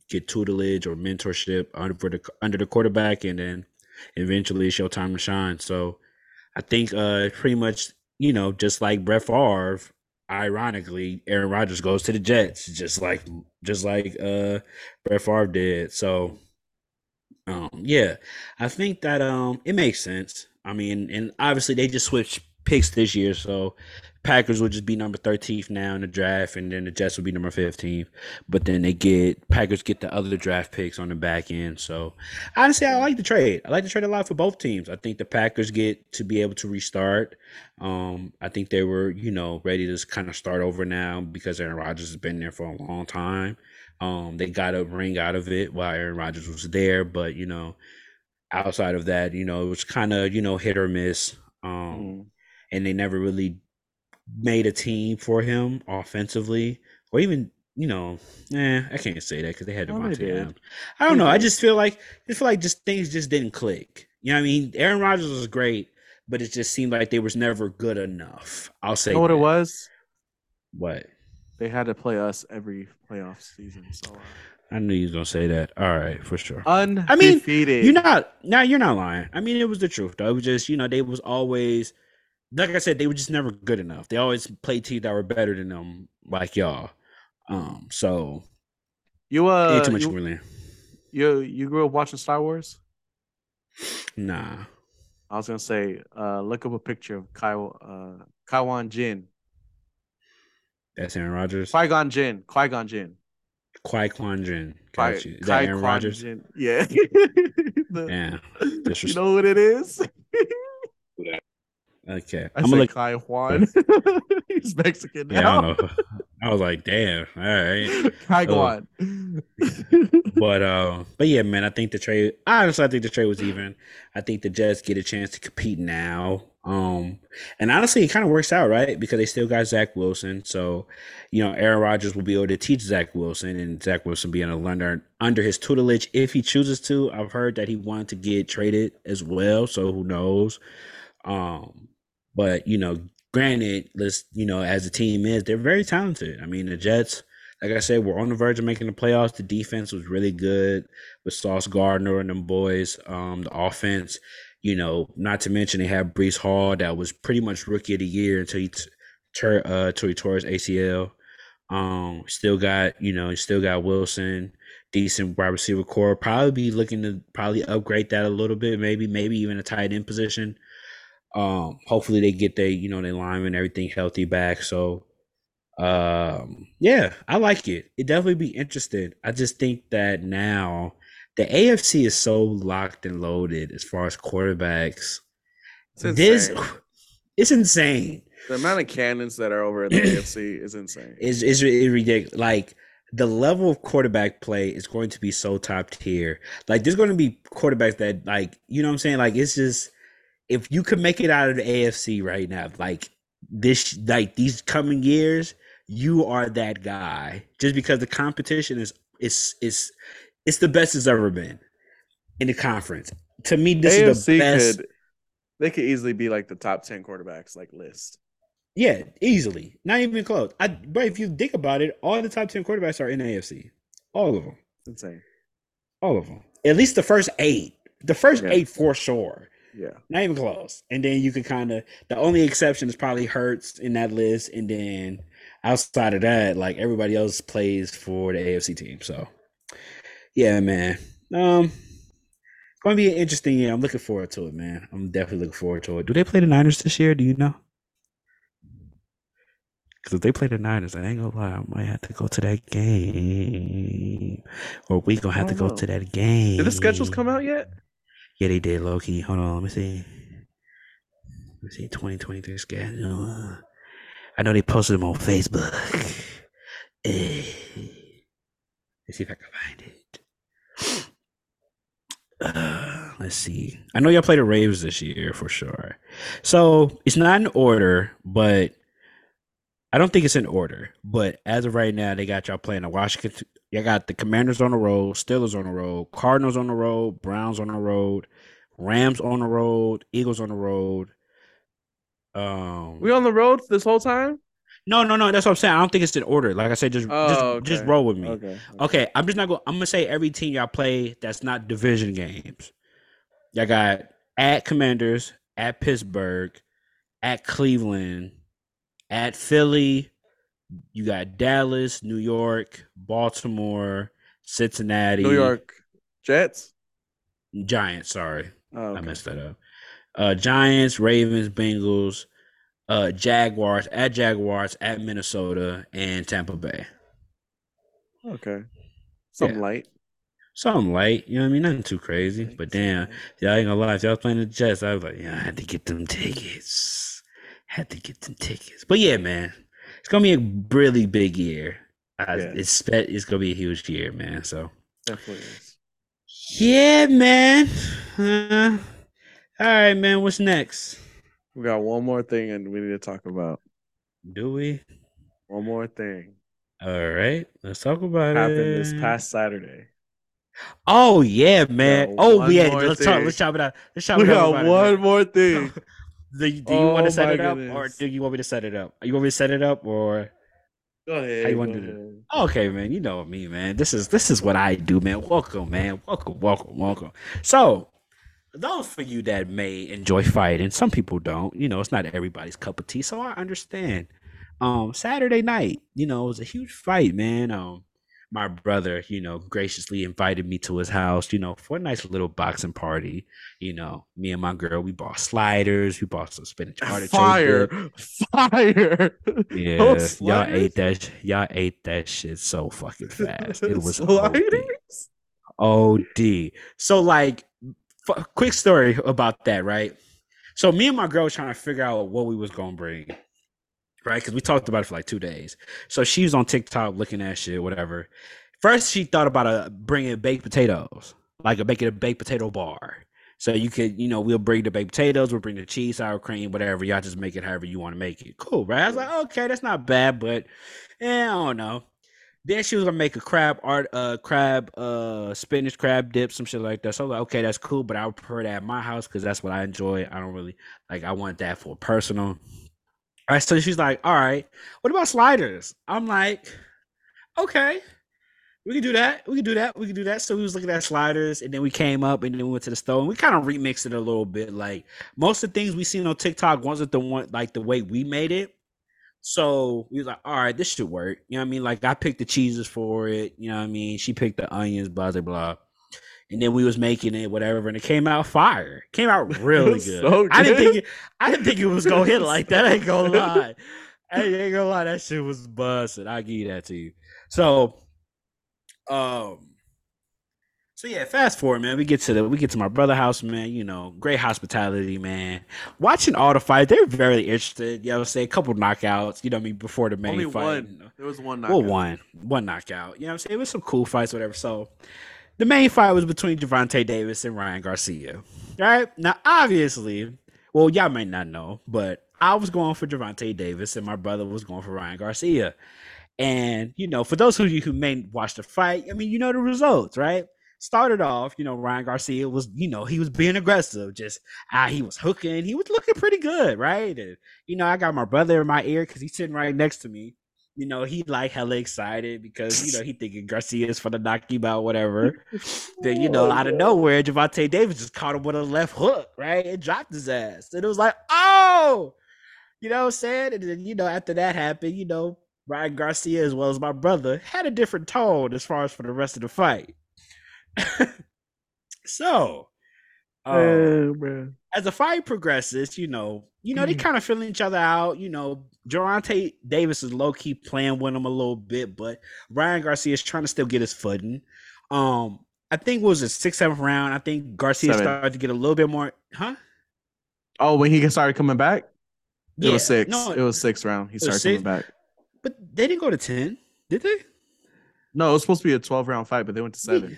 get tutelage or mentorship under the quarterback, and then eventually it's your time to shine. So I think pretty much, you know, just like Brett Favre, ironically, Aaron Rodgers goes to the Jets, just like Brett Favre did. So, yeah, I think that it makes sense. I mean, and obviously they just switched picks this year, so Packers would just be number 13th now in the draft, and then the Jets would be number 15th. But then Packers get the other draft picks on the back end. So honestly, I like the trade. I like the trade a lot for both teams. I think the Packers get to be able to restart. I think they were, you know, ready to kind of start over now because Aaron Rodgers has been there for a long time. They got a ring out of it while Aaron Rodgers was there, but you know, outside of that, you know, it was kind of, you know, hit or miss. And they never really made a team for him offensively, or even, you know, I can't say that because they had Devontae Adams. I don't know. I just feel like things just didn't click. You know what I mean? Aaron Rodgers was great, but it just seemed like they was never good enough. I'll say. You know what it was? What? They had to play us every playoff season. So I knew you was gonna say that. All right, for sure. Undefeated. I mean, you're not lying. I mean, it was the truth though. It was just, you know, they was always, like I said, they were just never good enough. They always played teams that were better than them, like y'all. So you ain't too much really. You grew up watching Star Wars? Nah. I was gonna say, look up a picture of Qui-Gon Jinn. That's Aaron Rodgers. Qui-Gon Jinn. Got you. Is that Aaron Rodgers? Yeah. You know what it is? Okay. I'm going to Qui-Gon. He's Mexican now. Yeah, I was like, damn. All right. Qui-Gon. But yeah, man, I think the trade, honestly, I think the trade was even. I think the Jets get a chance to compete now. And honestly, it kind of works out, right? Because they still got Zach Wilson. So, you know, Aaron Rodgers will be able to teach Zach Wilson, and Zach Wilson being under his tutelage if he chooses to. I've heard that he wanted to get traded as well. So who knows? But, you know, granted, let's, you know, as the team is, they're very talented. I mean, the Jets, like I said, were on the verge of making the playoffs. The defense was really good with Sauce Gardner and them boys. The offense, you know, not to mention they had Breece Hall that was pretty much rookie of the year until he tore his ACL. Still got Wilson, decent wide receiver core. Probably be looking to upgrade that a little bit, maybe even a tight end position. Hopefully they get their linemen and everything healthy back. So, yeah, I like it. It definitely be interesting. I just think that now the AFC is so locked and loaded as far as quarterbacks. It's insane. The amount of cannons that are over in the AFC is insane. It's ridiculous. Like, the level of quarterback play is going to be so top tier. Like, there's going to be quarterbacks that, like, you know what I'm saying? Like, it's just, if you could make it out of the AFC right now, like these coming years, you are that guy. Just because the competition is the best it's ever been in the conference. To me, this AFC is the best. They could easily be like the top 10 quarterbacks like list. Yeah, easily. Not even close. But if you think about it, all the top 10 quarterbacks are in the AFC. All of them. It's insane. All of them. At least the first 8. The first 8 for sure. Yeah, not even close. And then you can kind of, the only exception is probably Hurts in that list. And then outside of that, like, everybody else plays for the AFC team. So, yeah, man, it's going to be an interesting year. I'm looking forward to it, man. I'm definitely looking forward to it. Do they play the Niners this year? Do you know? Because if they play the Niners, I ain't going to lie, I might have to go to that game. Or we going to have to go to that game. Did the schedules come out yet? Yeah, they did, low-key. Hold on, let me see. 2023 schedule. I know they posted them on Facebook. Let's see if I can find it. Let's see. I know y'all play the Ravens this year for sure. So, it's not in order, but I don't think it's in order. But as of right now, they got y'all playing the Washington. You got the Commanders on the road, Steelers on the road, Cardinals on the road, Browns on the road, Rams on the road, Eagles on the road. We on the road this whole time? No. That's what I'm saying. I don't think it's in order. Like I said, just roll with me. Okay. I'm just not going to say every team y'all play that's not division games. Y'all got at Commanders, at Pittsburgh, at Cleveland, at Philly. You got Dallas, New York, Baltimore, Cincinnati. New York Jets? Giants, sorry. Oh, okay. I messed that up. Giants, Ravens, Bengals, Jaguars, at Minnesota, and Tampa Bay. Okay. Something light. Something light. You know what I mean? Nothing too crazy. But damn, y'all ain't gonna lie. If y'all playing the Jets, I was like, yeah, I had to get them tickets. But yeah, man. It's gonna be a really big year. It's gonna be a huge year, man. So definitely is. Yeah, man. All right, man. What's next? We got one more thing, and we need to talk about. Do we? One more thing. All right, let's talk about it. Happened this past Saturday. Oh yeah, man. Oh yeah, let's chop it out. We got one more thing. Do you want to set it up, or do you want me to set it up? You want me to set it up, or go ahead? How you want to do it? Okay, man. You know me, man. This is what I do, man. Welcome, man. Welcome. So, those for you that may enjoy fighting, some people don't. You know, it's not everybody's cup of tea, so I understand. Saturday night, you know, it was a huge fight, man. My brother, you know, graciously invited me to his house, you know, for a nice little boxing party. You know, me and my girl, we bought sliders, we bought some spinach artichoke. Fire! Yeah, y'all ate that shit so fucking fast. It was sliders. OD. So, like, quick story about that, right? So, me and my girl was trying to figure out what we was gonna bring. Right, because we talked about it for like 2 days. So she was on TikTok looking at shit, whatever. First, she thought about bringing baked potatoes, like making a baked potato bar. So you could, you know, we'll bring the baked potatoes, we'll bring the cheese, sour cream, whatever. Y'all just make it however you want to make it. Cool, right? I was like, okay, that's not bad, but I don't know. Then she was gonna make a spinach crab dip, some shit like that. So I'm like, okay, that's cool, but I would prefer that at my house because that's what I enjoy. I don't really like. I want that for personal. All right, so she's like, all right, what about sliders? I'm like, okay, we can do that. So we was looking at sliders, and then we came up, and then we went to the store, and we kind of remixed it a little bit. Like, most of the things we seen on TikTok wasn't the one, like, the way we made it. So we was like, all right, this should work. You know what I mean? Like, I picked the cheeses for it. You know what I mean? She picked the onions, blah, blah, blah. And then we was making it, whatever, and it came out fire. It came out really good. So good. I didn't think it was gonna hit like that. I ain't gonna lie, that shit was busted. I give you that to you. So, yeah, fast forward, man. We get to my brother's house, man. You know, great hospitality, man. Watching all the fights, they're very interested. You know what I'm saying? A couple knockouts, you know what I mean, before the main fight. There was one knockout. One knockout. You know what I'm saying? It was some cool fights, whatever. So the main fight was between Gervonta Davis and Ryan Garcia, right? Now, obviously, well, y'all may not know, but I was going for Gervonta Davis and my brother was going for Ryan Garcia. And, you know, for those of you who may watch the fight, I mean, you know the results, right? Started off, you know, Ryan Garcia was, you know, he was being aggressive. Just, he was hooking. He was looking pretty good, right? And, you know, I got my brother in my ear because he's sitting right next to me. You know, he like hella excited because, you know, he thinking Garcia is for the knock him out, whatever. Then, you know, out of nowhere, Gervonta Davis just caught him with a left hook, right? And dropped his ass. And it was like, oh! You know what I'm saying? And then, you know, after that happened, you know, Ryan Garcia, as well as my brother, had a different tone as far as for the rest of the fight. So, man. As the fight progresses, you know, they kind of feeling each other out. You know, Gervonta Davis is low key playing with him a little bit, but Ryan Garcia is trying to still get his footing. I think was it 6th, 7th round. I think Garcia started to get a little bit more, huh? Oh, when he started coming back, it was 6. No, it was 6th round. He started coming back, but they didn't go to 10, did they? No, it was supposed to be a 12-round fight, but they went to 7.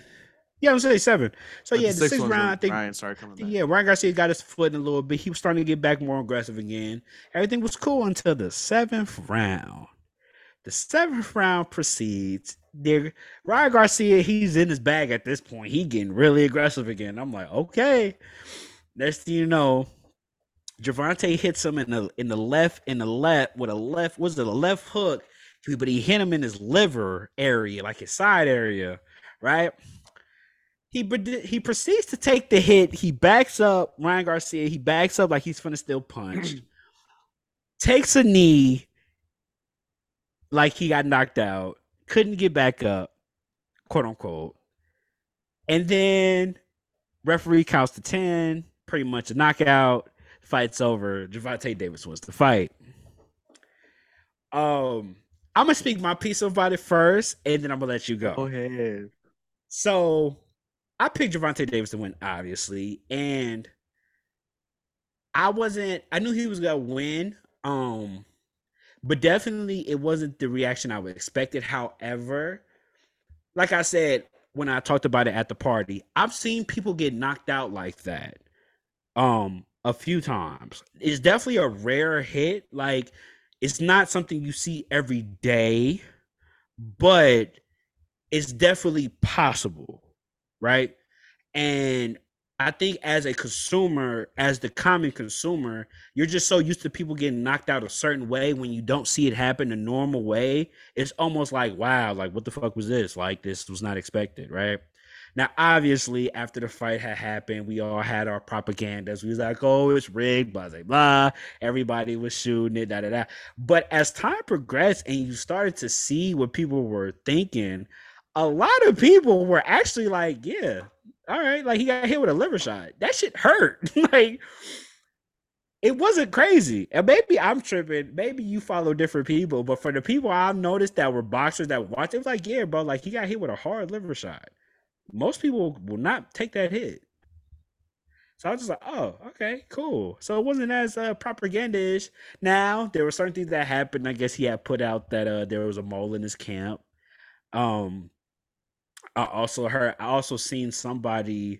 Yeah, I'm saying 7. So, yeah, the 6th round, I think Ryan started coming back. Yeah, Ryan Garcia got his foot in a little bit. He was starting to get back more aggressive again. Everything was cool until the 7th round. The 7th round proceeds. Ryan Garcia, he's in his bag at this point. He getting really aggressive again. I'm like, okay. Next thing you know, Gervonta hits him in the left hook? But he hit him in his liver area, like his side area, right? He proceeds to take the hit. He backs up Ryan Garcia. He backs up like he's finna still punch. Takes a knee like he got knocked out. Couldn't get back up, quote unquote. And then referee counts to 10. Pretty much a knockout. Fight's over. Gervonta Davis wins the fight. I'm gonna speak my piece about it first, and then I'm gonna let you go. Go ahead. So I picked Gervonta Davis to win, obviously, and I knew he was gonna win. But definitely it wasn't the reaction I would expected. However, like I said when I talked about it at the party, I've seen people get knocked out like that a few times. It's definitely a rare hit. Like, it's not something you see every day, but it's definitely possible, right? And I think as a consumer, as the common consumer, you're just so used to people getting knocked out a certain way. When you don't see it happen the normal way, it's almost like, wow, like what the fuck was this? Like, this was not expected, right? Now, obviously, after the fight had happened, we all had our propagandas. We was like, oh, it's rigged, blah, blah, blah. Everybody was shooting it, da, da, da. But as time progressed and you started to see what people were thinking, a lot of people were actually like, yeah, all right, like he got hit with a liver shot. That shit hurt. Like, it wasn't crazy. And maybe I'm tripping. Maybe you follow different people. But for the people I've noticed that were boxers that watched, it was like, yeah, bro, like he got hit with a hard liver shot. Most people will not take that hit. So I was just like, oh, okay, cool. So it wasn't as propaganda-ish. Now, there were certain things that happened. I guess he had put out that there was a mole in his camp. I also seen somebody,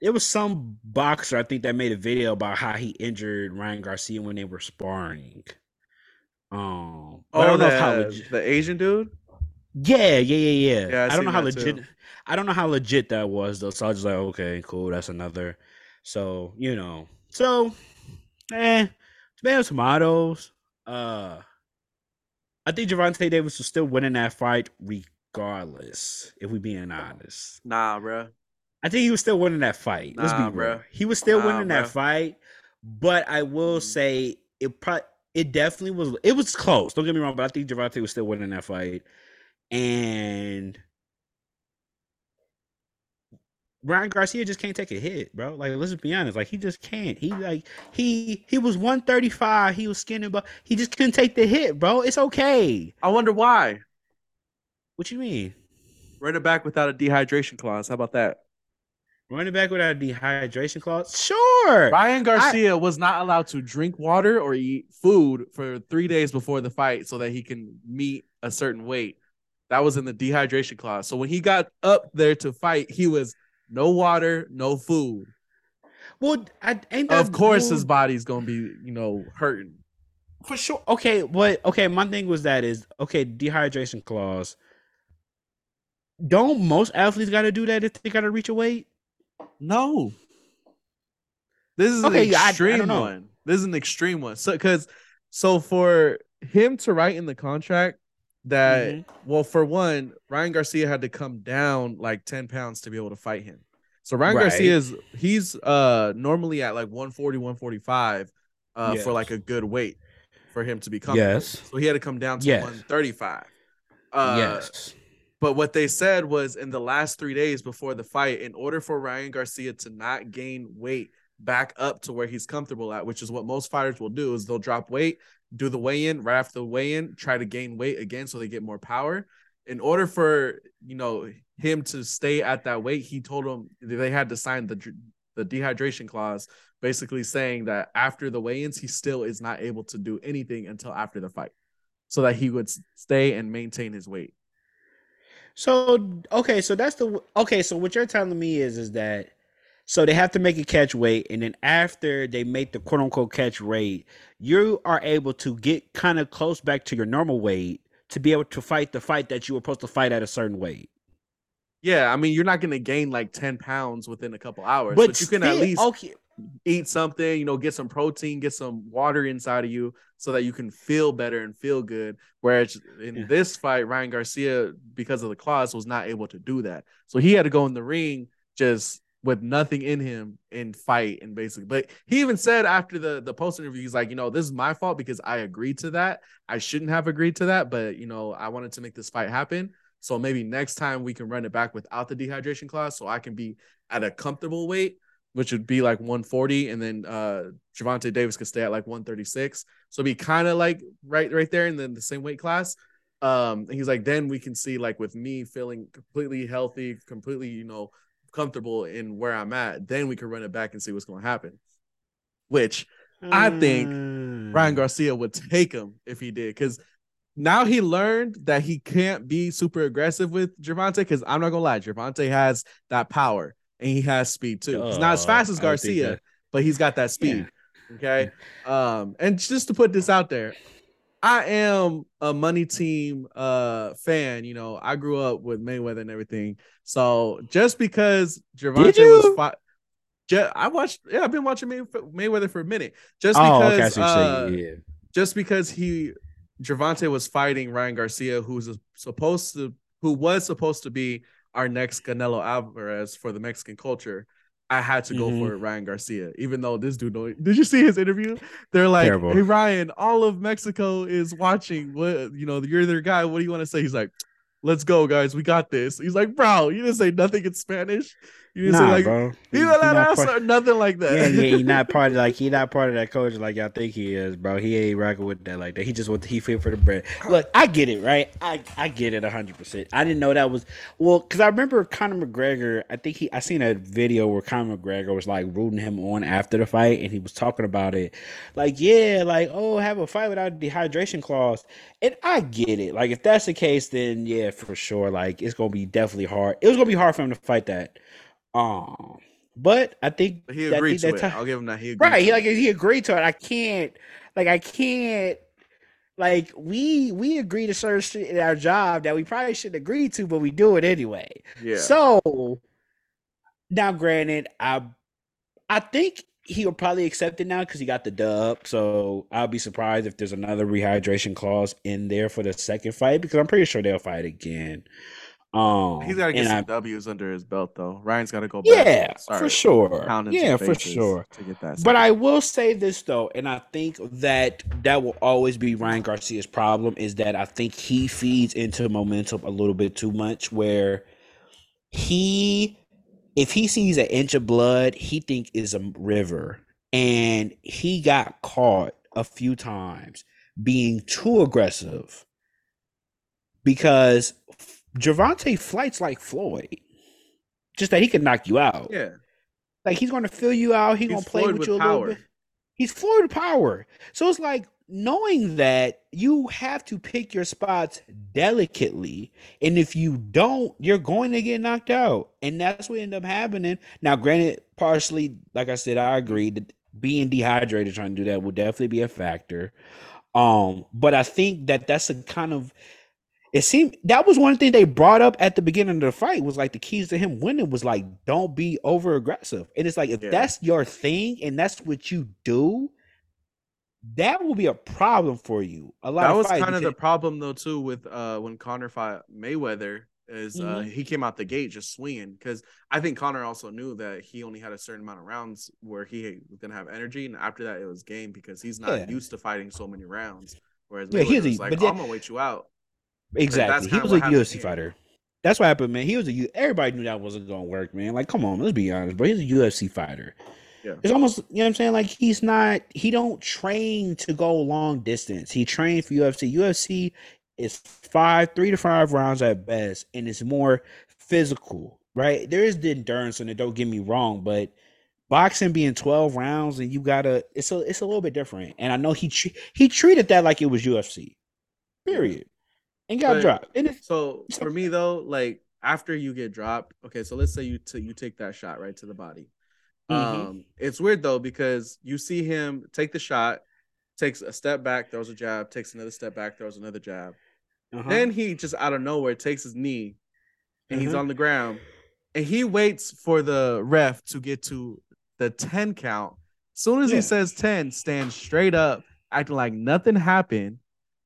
it was some boxer, I think, that made a video about how he injured Ryan Garcia when they were sparring. The Asian dude? Yeah. I don't know how legit too. I don't know how legit that was though. So I was just like, okay, cool, that's another. So, you know. So tomatoes. I think Gervonta Davis was still winning that fight regardless, if we being honest. Nah, bro. I think he was still winning that fight. Let's be real. He was still winning that fight, but I will say it was close. Don't get me wrong, but I think Gervonta was still winning that fight. And Ryan Garcia just can't take a hit, bro. Like, let's just be honest. Like, he just can't. He was 135. He was skinning, but he just couldn't take the hit, bro. It's okay. I wonder why. What you mean? Running back without a dehydration clause. How about that? Running back without a dehydration clause? Sure. Ryan Garcia was not allowed to drink water or eat food for 3 days before the fight so that he can meet a certain weight. That was in the dehydration clause. So when he got up there to fight, he was no water, no food. Well, his body's gonna be, hurting for sure. Okay, my thing was dehydration clause. Don't most athletes got to do that if they got to reach a weight? No. This is an extreme one. This is an extreme one. So for him to write in the contract that, well, for one, Ryan Garcia had to come down like 10 pounds to be able to fight him. So Ryan Garcia he's normally at like 140, 145 for like a good weight for him to be comfortable. Yes. So he had to come down to 135. But what they said was, in the last 3 days before the fight, in order for Ryan Garcia to not gain weight back up to where he's comfortable at, which is what most fighters will do, is they'll drop weight, do the weigh-in, right after the weigh-in, try to gain weight again so they get more power. In order for, him to stay at that weight, he told them they had to sign the dehydration clause, basically saying that after the weigh-ins, he still is not able to do anything until after the fight so that he would stay and maintain his weight. So what you're telling me is that, so they have to make a catch weight, and then after they make the quote-unquote catch weight, you are able to get kind of close back to your normal weight to be able to fight the fight that you were supposed to fight at a certain weight. Yeah, I mean, you're not going to gain like 10 pounds within a couple hours, but you can at least eat something, get some protein, get some water inside of you so that you can feel better and feel good. Whereas in this fight, Ryan Garcia, because of the clause, was not able to do that. So he had to go in the ring just with nothing in him and fight and basically. But he even said after the post interview, he's like, you know, this is my fault because I agreed to that. I shouldn't have agreed to that, but, you know, I wanted to make this fight happen. So maybe next time we can run it back without the dehydration clause so I can be at a comfortable weight, which would be like 140, and then Gervonta Davis could stay at like 136. So it'd be kind of like right there in the same weight class. And he's like, then we can see like with me feeling completely healthy, completely, you know, comfortable in where I'm at, then we can run it back and see what's going to happen, which I think Ryan Garcia would take him if he did, because now he learned that he can't be super aggressive with Gervonta, because I'm not going to lie, Gervonta has that power and he has speed too. He's not as fast as Garcia, but he's got that speed. Yeah. Okay. And just to put this out there, I am a money team fan. You know, I grew up with Mayweather and everything. So just because Gervonta was I've been watching Mayweather for a minute. Just because Gervonta was fighting Ryan Garcia, who was supposed to be our next Canelo Alvarez for the Mexican culture. I had to go for Ryan Garcia, even though this dude. Did you see his interview? They're like, terrible. "Hey Ryan, all of Mexico is watching. What, you know, you're their guy. What do you want to say?" He's like, "Let's go, guys. We got this." He's like, "Bro, you didn't say nothing in Spanish. You didn't say like, bro. Nothing like that." Yeah, he's not part of that culture like y'all think he is, bro. He ain't rocking with that like that. He just fit for the bread. Look, I get it, right? I get it 100%. I didn't know that was because I remember Conor McGregor. I seen a video where Conor McGregor was like rooting him on after the fight, and he was talking about it, like have a fight without a dehydration clause. And I get it. Like if that's the case, then yeah, for sure. Like it's gonna be definitely hard. It was gonna be hard for him to fight that. But I think he agreed to it. I'll give him that. He agreed right. He agreed to it. I can't we agree to certain shit in our job that we probably shouldn't agree to, but we do it anyway. Yeah. So now, granted, I think he'll probably accept it now because he got the dub. So I'll be surprised if there's another rehydration clause in there for the second fight, because I'm pretty sure they'll fight again. He's got to get some W's under his belt, though. Ryan's got to go back. Yeah, for sure. Yeah, for sure. To get that. But I will say this, though, and I think that will always be Ryan Garcia's problem, is that I think he feeds into momentum a little bit too much, where if he sees an inch of blood, he think is a river. And he got caught a few times being too aggressive because Gervonta fights like Floyd, just that he can knock you out. Yeah, like he's going to fill you out. He's going to play with you a little bit. He's Floyd with power. So it's like, knowing that, you have to pick your spots delicately, and if you don't, you're going to get knocked out, and that's what ended up happening. Now, granted, partially, like I said, I agree that being dehydrated, trying to do that, will definitely be a factor. But I think that's a kind of. It seemed that was one thing they brought up at the beginning of the fight, was like the keys to him winning was like, don't be over aggressive. And it's like, if that's your thing and that's what you do, that will be a problem for you. The problem though too with when Conor fought Mayweather is he came out the gate just swinging, because I think Conor also knew that he only had a certain amount of rounds where he didn't have energy, and after that it was game, because he's not used to fighting so many rounds. Whereas Mayweather was like, I'm gonna wait you out. Exactly. He was a UFC fighter. That's what happened, man. Everybody knew that wasn't gonna work, man. Like, come on, let's be honest, bro. He's a UFC fighter. Yeah. It's almost, you know what I'm saying? Like, he don't train to go long distance. He trained for UFC. UFC is 3 to 5 rounds at best, and it's more physical, right? There is the endurance in it, don't get me wrong, but boxing being 12 rounds and you gotta, it's a little bit different. And I know he treated that like it was UFC. Period. Yeah. And got dropped. So for me though, like after you get dropped, okay, so let's say you take that shot right to the body. It's weird though, because you see him take the shot, takes a step back, throws a jab, takes another step back, throws another jab. Then he just out of nowhere takes his knee, and he's on the ground, and he waits for the ref to get to the 10 count. Soon as he says 10, stands straight up, acting like nothing happened,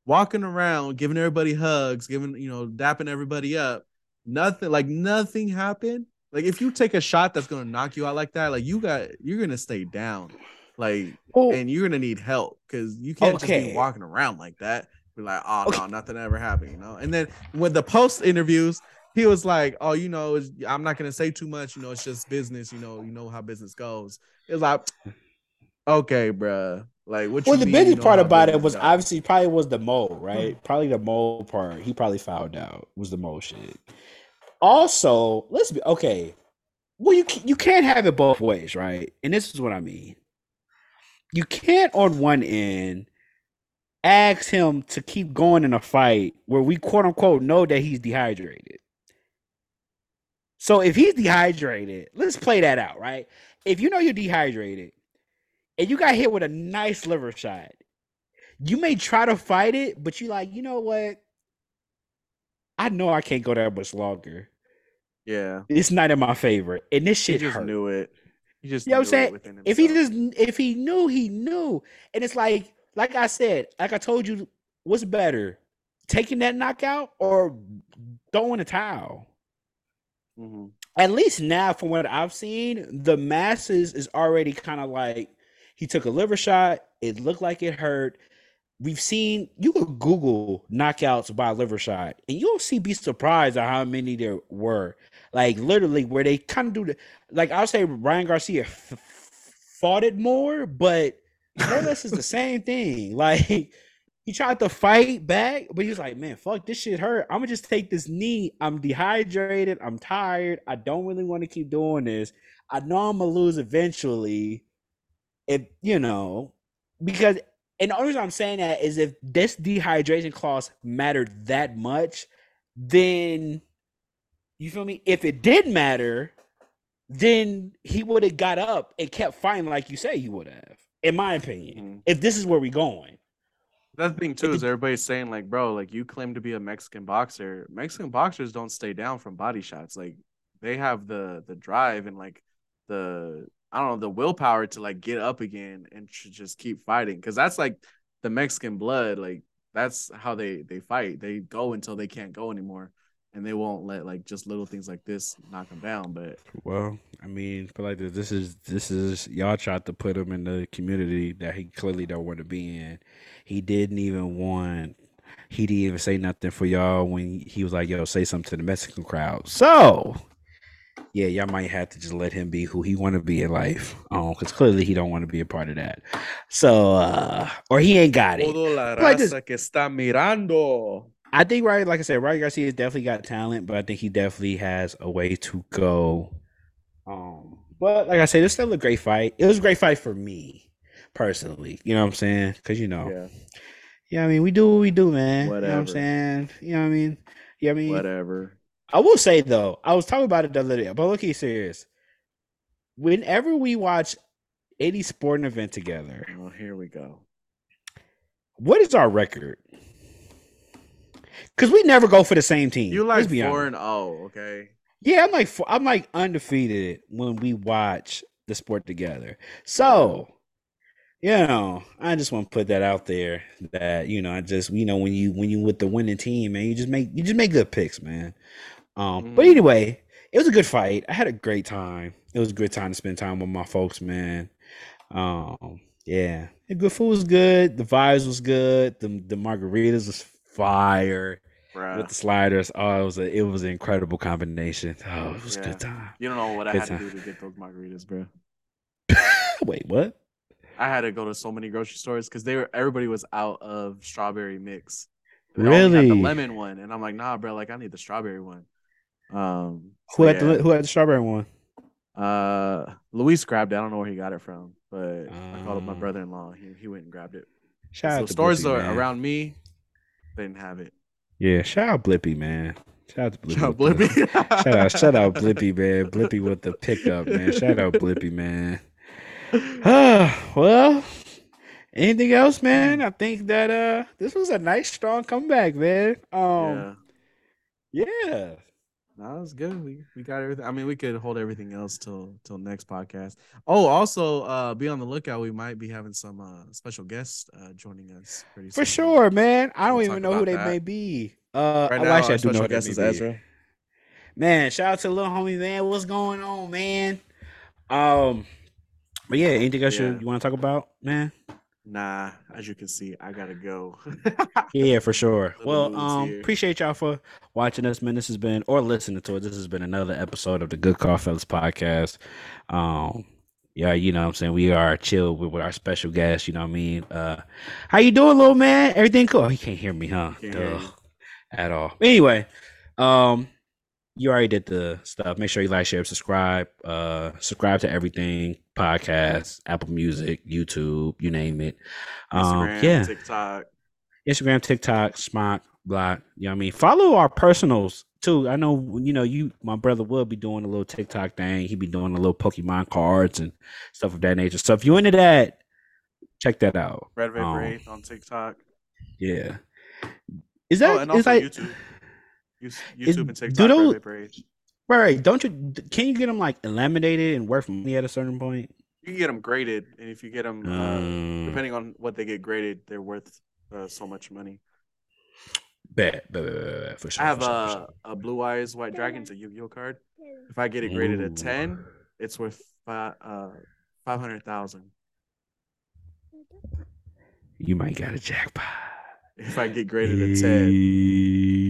walking around, giving everybody hugs, dapping everybody up. Nothing happened. Like, if you take a shot that's gonna knock you out like that, like you're gonna stay down, like, and you're gonna need help because you can't just be walking around like that. Be like, oh no, nothing ever happened, you know. And then with the post interviews, he was like, oh, you know, I'm not gonna say too much, you know, it's just business, you know how business goes. It was like, okay, bro. Like, what? Well, the biggest part about it was obviously probably was the mole, right? Probably the mole part. He probably fouled out was the mole shit. Also, let's be okay. Well, you can't have it both ways, right? And this is what I mean. You can't on one end ask him to keep going in a fight where we quote unquote know that he's dehydrated. So if he's dehydrated, let's play that out, right? If you know you're dehydrated, and you got hit with a nice liver shot, you may try to fight it, but you like, you know what? I know I can't go there much longer. Yeah. It's not in my favor. And this shit hurt. He just knew it. He just knew it within himself. If he knew, he knew. And it's like I said, like I told you, what's better? Taking that knockout or throwing a towel? Mm-hmm. At least now, from what I've seen, the masses is already kind of like, he took a liver shot. It looked like it hurt. We've seen, you could Google knockouts by liver shot, and you'll be surprised at how many there were. Like, literally, where they kind of do the, like, I'll say Ryan Garcia fought it more, but more or less is the same thing. Like, he tried to fight back, but he was like, man, fuck, this shit hurt. I'm going to just take this knee. I'm dehydrated. I'm tired. I don't really want to keep doing this. I know I'm going to lose eventually. If you know, because, and the only reason I'm saying that is if this dehydration clause mattered that much, then, you feel me? If it did matter, then he would have got up and kept fighting like you say he would have, in my opinion, if this is where we're going. That's the thing, too, is everybody's saying, like, bro, like, you claim to be a Mexican boxer. Mexican boxers don't stay down from body shots. Like, they have the drive and, like, the, I don't know, the willpower to like get up again and just keep fighting, because that's like the Mexican blood. Like, that's how they fight. They go until they can't go anymore, and they won't let like just little things like this knock them down. But well, I mean, but like this is y'all tried to put him in the community that he clearly don't want to be in. He didn't even want. He didn't even say nothing for y'all when he was like, "Yo, say something to the Mexican crowd." So. Yeah, y'all might have to just let him be who he want to be in life, because clearly he don't want to be a part of that. So, or he ain't got it. Like this, que está mirando. I think, right, like I said, Ryan Garcia has definitely got talent, but I think he definitely has a way to go. But like I said, it's still a great fight. It was a great fight for me, personally. You know what I'm saying? Because, you know. Yeah. You know what I mean? We do what we do, man. Whatever. You know what I'm saying? You know what I mean? You know what I mean? Whatever. I will say, though, I was talking about it the other day, but look, he's serious. Whenever we watch any sporting event together. Oh, here we go. What is our record? Because we never go for the same team. You like 4-0, okay? Yeah, I'm like undefeated when we watch the sport together. So, you know, I just want to put that out there that, you know, I just, you know, when you with the winning team, man, you just make good picks, man. But anyway, it was a good fight. I had a great time. It was a good time to spend time with my folks, man. Yeah, the good food was good. The vibes was good. The margaritas was fire. Bruh. With the sliders. Oh, it was an incredible combination. Oh, it was a good time. You don't know what I had to do to get those margaritas, bro. Wait, what? I had to go to so many grocery stores because everybody was out of strawberry mix. They really? Had the lemon one, and I'm like, nah, bro. Like, I need the strawberry one. Who had the strawberry one? Luis grabbed it. I don't know where he got it from, but I called up my brother-in-law. He went and grabbed it. Shout out to stores Blippi, around me, they didn't have it. Yeah, shout out Blippi, man. Shout out to Blippi. Shout out Blippi, man. Blippi with the pickup, man. Shout out Blippi, man. Well, anything else, man? I think that this was a nice, strong comeback, man. Yeah. No, it was good. We got everything. I mean, we could hold everything else till next podcast. Oh, also, be on the lookout. We might be having some special guests joining us pretty soon. For sure, man. I don't even know who they may be. Right now, our special guest is Ezra. Man, shout out to Lil Homie, man. What's going on, man? But yeah, anything else you want to talk about, man? Nah, as you can see, I gotta go. Yeah, for sure. Well, appreciate y'all for watching us, man. This has been, or listening to it. This has been another episode of the Good Call Fellas podcast. Yeah, you know what I'm saying? We are chill with our special guest, you know what I mean? How you doing, little man? Everything cool? Oh, he can't hear me, huh? Duh, at all. Anyway, you already did the stuff. Make sure you like, share, subscribe. Subscribe to everything. Podcasts, Apple Music, YouTube, you name it. Instagram, TikTok. Instagram, TikTok, Smock, Block. You know what I mean? Follow our personals too. I know, you know, you, my brother will be doing a little TikTok thing. He be doing a little Pokemon cards and stuff of that nature. So if you're into that, check that out. Red Vapor 8 on TikTok. Yeah. Is that, and also is like, YouTube. YouTube and TikTok, right? Don't you? Can you get them like laminated and worth money at a certain point? You can get them graded, and if you get them, depending on what they get graded, they're worth so much money. Bet, for sure. I have a Blue Eyes White Dragon's a Yu-Gi-Oh card. If I get it graded at 10, it's worth 500,000. You might got a jackpot. If I get graded at 10.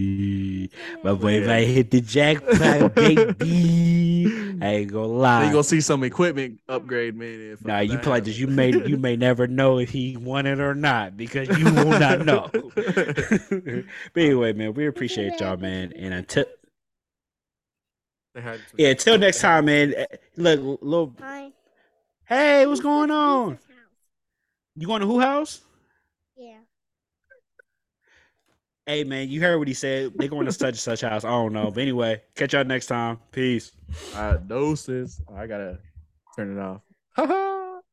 But boy, if I hit the jackpot, baby, I ain't gonna lie. You gonna see some equipment upgrade, man. Nah, you probably just you may never know if he won it or not because you will not know. But anyway, man, we appreciate y'all, man. And until next time, man. Look, little. Hey, what's going on? You going to who house? Yeah. Hey, man, you heard what he said. They're going to such and such house. I don't know. But anyway, catch y'all next time. Peace. All right, doses. I got to turn it off. Ha ha.